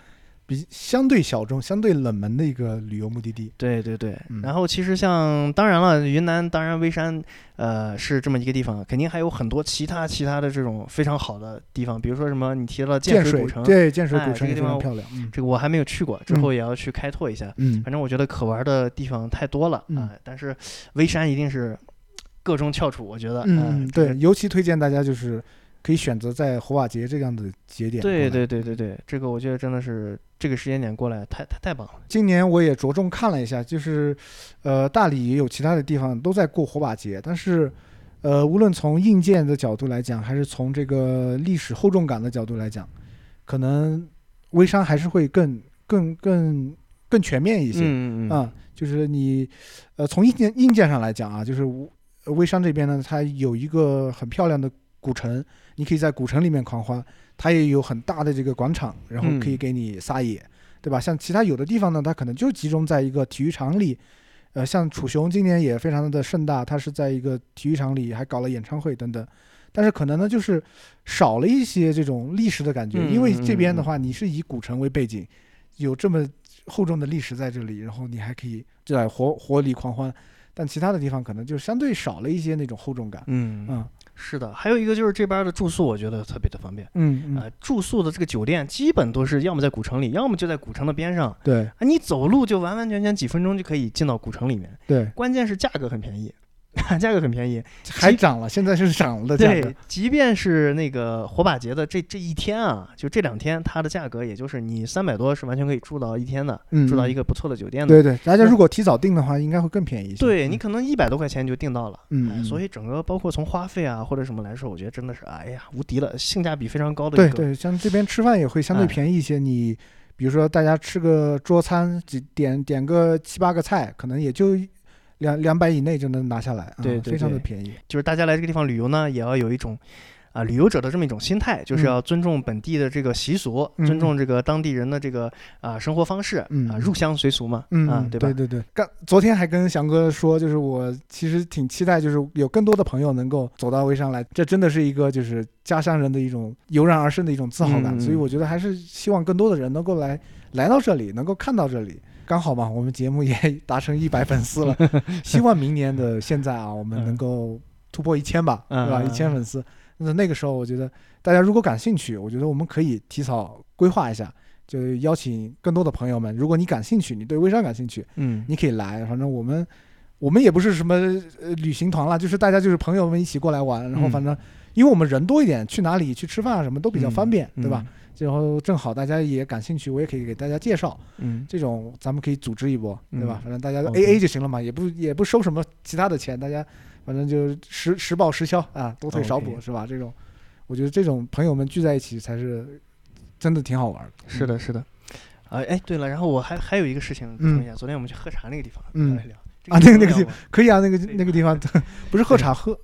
比相对小众、相对冷门的一个旅游目的地。对对对。嗯、然后其实像当然了，云南当然微山，呃，是这么一个地方，肯定还有很多其他其他的这种非常好的地方，比如说什么你提到建水古城，对，建水古城、哎、这个地方漂亮、嗯，这个我还没有去过，之后也要去开拓一下。嗯，反正我觉得可玩的地方太多了、嗯、啊，但是微山一定是。各种翘楚，我觉得，嗯，对，尤其推荐大家就是可以选择在火瓦节这样的节点。对对对对对，这个我觉得真的是这个时间点过来太太太棒了。今年我也着重看了一下，就是，呃，大理也有其他的地方都在过火瓦节，但是，呃，无论从硬件的角度来讲，还是从这个历史厚重感的角度来讲，可能微山还是会更更更更全面一些。嗯嗯啊，就是你，呃，从硬件硬件上来讲啊，就是无。微山这边呢，它有一个很漂亮的古城，你可以在古城里面狂欢，它也有很大的这个广场，然后可以给你撒野、嗯、对吧？像其他有的地方呢，它可能就集中在一个体育场里，呃，像楚雄今年也非常的盛大，它是在一个体育场里还搞了演唱会等等，但是可能呢就是少了一些这种历史的感觉，嗯、因为这边的话、嗯、你是以古城为背景，有这么厚重的历史在这里，然后你还可以就来活活力狂欢，但其他的地方可能就相对少了一些那种厚重感。嗯嗯，是的。还有一个就是这边的住宿我觉得特别的方便，嗯、嗯、呃住宿的这个酒店基本都是要么在古城里，要么就在古城的边上，对、啊、你走路就完完全全几分钟就可以进到古城里面，对，关键是价格很便宜价格很便宜，还涨了，现在是涨了的价格。对，即便是那个火把节的这这一天啊，就这两天，它的价格也就是你三百多是完全可以住到一天的、嗯，住到一个不错的酒店的。对对，大家如果提早订的话，应该会更便宜一些。对、嗯、你可能一百多块钱就订到了，嗯、哎，所以整个包括从花费啊或者什么来说，我觉得真的是哎呀无敌了，性价比非常高的一个。对对，像这边吃饭也会相对便宜一些，哎、你比如说大家吃个桌餐，点点个七八个菜，可能也就。两两百以内就能拿下来、啊、对, 对, 对，非常的便宜。就是大家来这个地方旅游呢，也要有一种啊、呃、旅游者的这么一种心态，就是要尊重本地的这个习俗，嗯、尊重这个当地人的这个啊、呃、生活方式，嗯啊入乡随俗嘛，嗯啊对吧？对对对。刚昨天还跟翔哥说，就是我其实挺期待，就是有更多的朋友能够走到微商来，这真的是一个就是家乡人的一种油然而生的一种自豪感，嗯、所以我觉得还是希望更多的人能够来来到这里，能够看到这里。刚好嘛，我们节目也达成一百粉丝了，希望明年的现在啊，我们能够突破一千吧，对吧？一千粉丝，那那个时候我觉得大家如果感兴趣，我觉得我们可以提早规划一下，就邀请更多的朋友们。如果你感兴趣，你对微商感兴趣，嗯，你可以来。反正我们我们也不是什么旅行团了，就是大家就是朋友们一起过来玩，然后反正因为我们人多一点，去哪里去吃饭啊什么都比较方便，对吧？然后正好大家也感兴趣，我也可以给大家介绍，嗯，这种咱们可以组织一波，嗯、对吧？反正大家 A A 就行了嘛，嗯、也不也不收什么其他的钱，大家反正就实实报实销啊，多退少补、嗯、是吧？这种，我觉得这种朋友们聚在一起才是真的挺好玩的。是的，是的，啊、呃，哎，对了，然后我还还有一个事情补充一下，昨天我们去喝茶那个地方，嗯，聊聊这个、啊，那个那个地方可以啊，那个那个地方不是喝茶喝。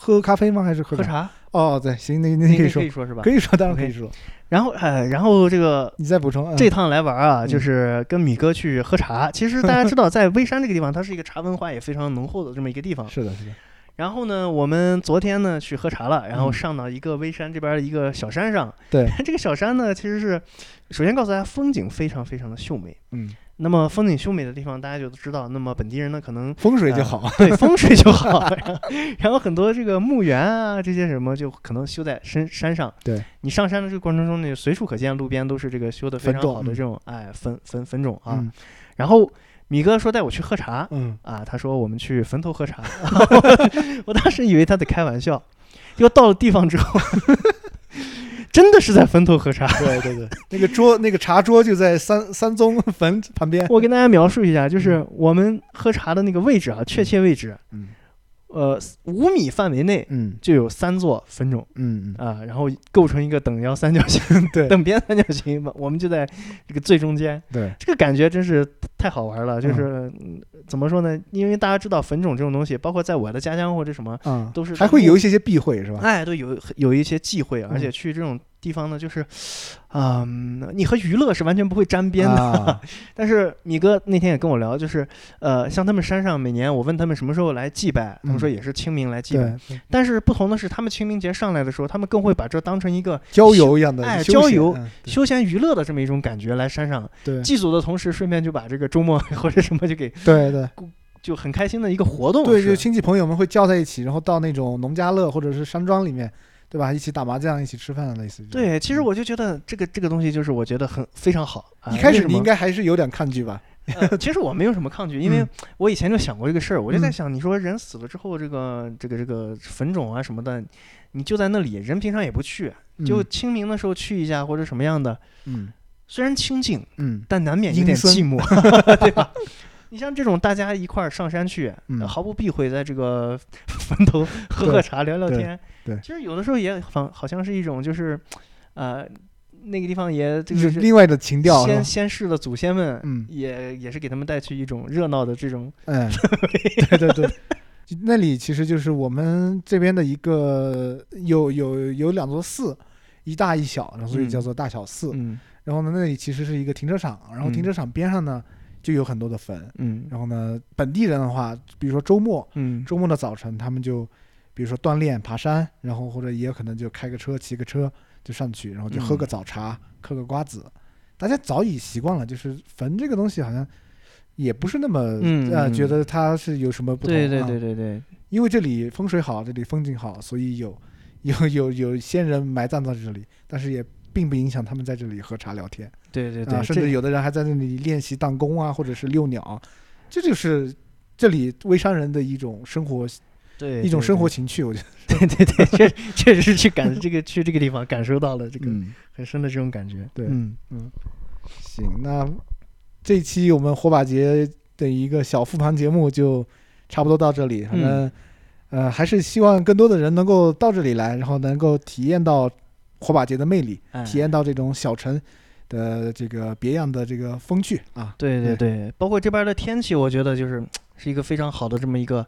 喝咖啡吗？还是喝茶？喝茶哦，对，行，那那可以说，可以说是吧？可以说，当然可以说。Okay. 然后，呃，然后这个你再补充、嗯。这趟来玩啊，就是跟米哥去喝茶。嗯、其实大家知道，在微山这个地方，它是一个茶文化也非常浓厚的这么一个地方。是的，是的。然后呢，我们昨天呢去喝茶了，然后上到一个微山这边的一个小山上。对、嗯。这个小山呢，其实是首先告诉大家，风景非常非常的秀美。嗯。那么风景秀美的地方，大家就知道。那么本地人呢，可能风水就好，呃、对，风水就好然。然后很多这个墓园啊，这些什么就可能修在山山上。对，你上山的这个过程中呢，随处可见路边都是这个修的非常好的这种哎坟坟坟冢啊、嗯。然后米哥说带我去喝茶，嗯啊，他说我们去坟头喝茶，我当时以为他在开玩笑，结果到了地方之后。真的是在坟头喝茶，对对对，那个桌那个茶桌就在三三宗坟旁边。我跟大家描述一下，就是我们喝茶的那个位置啊，确切位置，嗯，呃，五米范围内，嗯，就有三座坟冢，嗯啊，然后构成一个等腰三角形，对，等边三角形，我们就在这个最中间，对，这个感觉真是太好玩了，就是、嗯、怎么说呢？因为大家知道坟冢这种东西，包括在我的家乡或者什么，嗯、都是还会有一些些避讳是吧？哎，对，有有一些忌讳，而且去这种地方呢，就是，嗯，你和娱乐是完全不会沾边的。啊、但是米哥那天也跟我聊，就是，呃，像他们山上每年我问他们什么时候来祭拜，他们说也是清明来祭拜。嗯、但是不同的是，他们清明节上来的时候，他们更会把这当成一个郊游一样的，哎，郊游、嗯、休闲娱乐的这么一种感觉来山上。对，祭祖的同时，顺便就把这个周末或者什么就给对对。就很开心的一个活动。对，就亲戚朋友们会叫在一起，然后到那种农家乐或者是山庄里面。对吧？一起打麻将，一起吃饭，类似于。对，其实我就觉得这个这个东西，就是我觉得很非常好。一开始你应该还是有点抗拒吧？呃、其实我没有什么抗拒，因为我以前就想过这个事儿、嗯，我就在想，你说人死了之后，这个这个这个坟冢啊什么的，你就在那里，人平常也不去，就清明的时候去一下或者什么样的。嗯。虽然清静，嗯，但难免有点寂寞，对吧？你像这种大家一块儿上山去、嗯，毫不避讳在这个坟头喝喝茶、聊聊天。对，其实有的时候也好，好像是一种就是，呃，那个地方也就是另外的情调。先先世的祖先们，嗯，也也是给他们带去一种热闹的这种。嗯，对对对，那里其实就是我们这边的一个有有有两座寺，一大一小，然后所以叫做大小寺。嗯。然后呢，那里其实是一个停车场，然后停车场边上呢。嗯就有很多的坟，嗯，然后呢，本地人的话，比如说周末，嗯，周末的早晨，他们就，比如说锻炼、爬山，然后或者也有可能就开个车、骑个车就上去，然后就喝个早茶、嗯、嗑个瓜子。大家早已习惯了，就是坟这个东西好像也不是那么、嗯呃、觉得它是有什么不同、啊。对对对对对，因为这里风水好，这里风景好，所以有有有有先人埋葬在这里，但是也并不影响他们在这里喝茶聊天。对对对，啊、甚至有的人还在那里练习弹弓啊，或者是遛鸟，这就是这里微商人的一种生活。对, 对, 对，一种生活情趣，我觉得。对对对，确确实是去感这个去这个地方感受到了这个很深的这种感觉。嗯、对，嗯嗯。行，那这一期我们火把节的一个小复盘节目就差不多到这里。反正、嗯、呃，还是希望更多的人能够到这里来，然后能够体验到火把节的魅力，哎、体验到这种小城的这个别样的这个风趣啊。对对对，对包括这边的天气，我觉得就是是一个非常好的这么一个。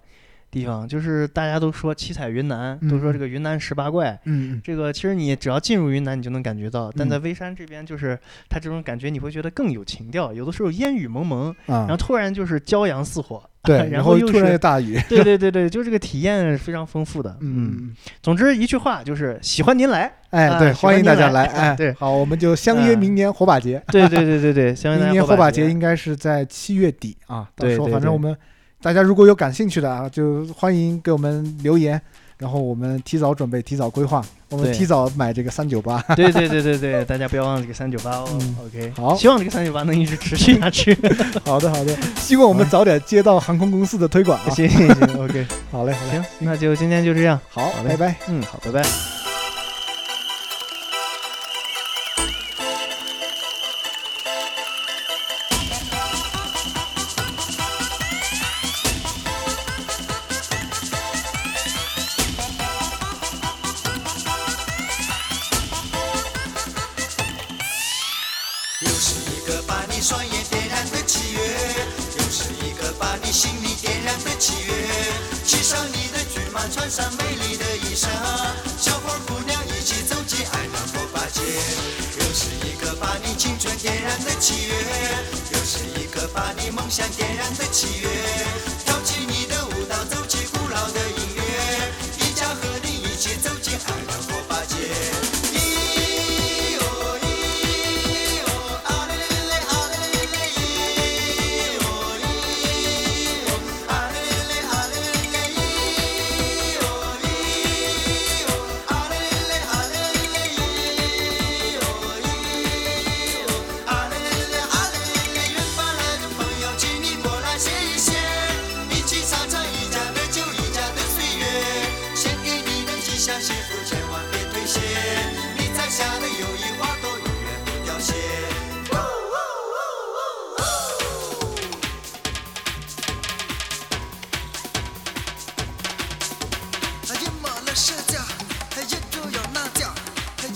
地方就是大家都说七彩云南、嗯、都说这个云南十八怪、嗯、这个其实你只要进入云南你就能感觉到、嗯、但在微山这边就是它这种感觉你会觉得更有情调，有的时候烟雨蒙蒙、嗯、然后突然就是骄阳似火，对、啊、然后又是突然大雨，对对对对，就这个体验是非常丰富的。 嗯, 嗯总之一句话就是喜欢您来，哎对、啊、欢迎大家来，哎对，好，我们就相约明年火把节、啊、对对对对对，相约明年火把节应该是在七月底啊，到时候反正我们大家如果有感兴趣的啊，就欢迎给我们留言，然后我们提早准备，提早规划，我们提早买这个三九八。对对对对对，大家不要忘了这个三九八哦。嗯、OK， 好，希望这个三九八能一直持续下去。好的好的，希望我们早点接到航空公司的推广、啊。行行行 ，OK， 好嘞好嘞，行，那就今天就这样。好，好拜拜。嗯，好，拜拜。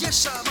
Yes, sir.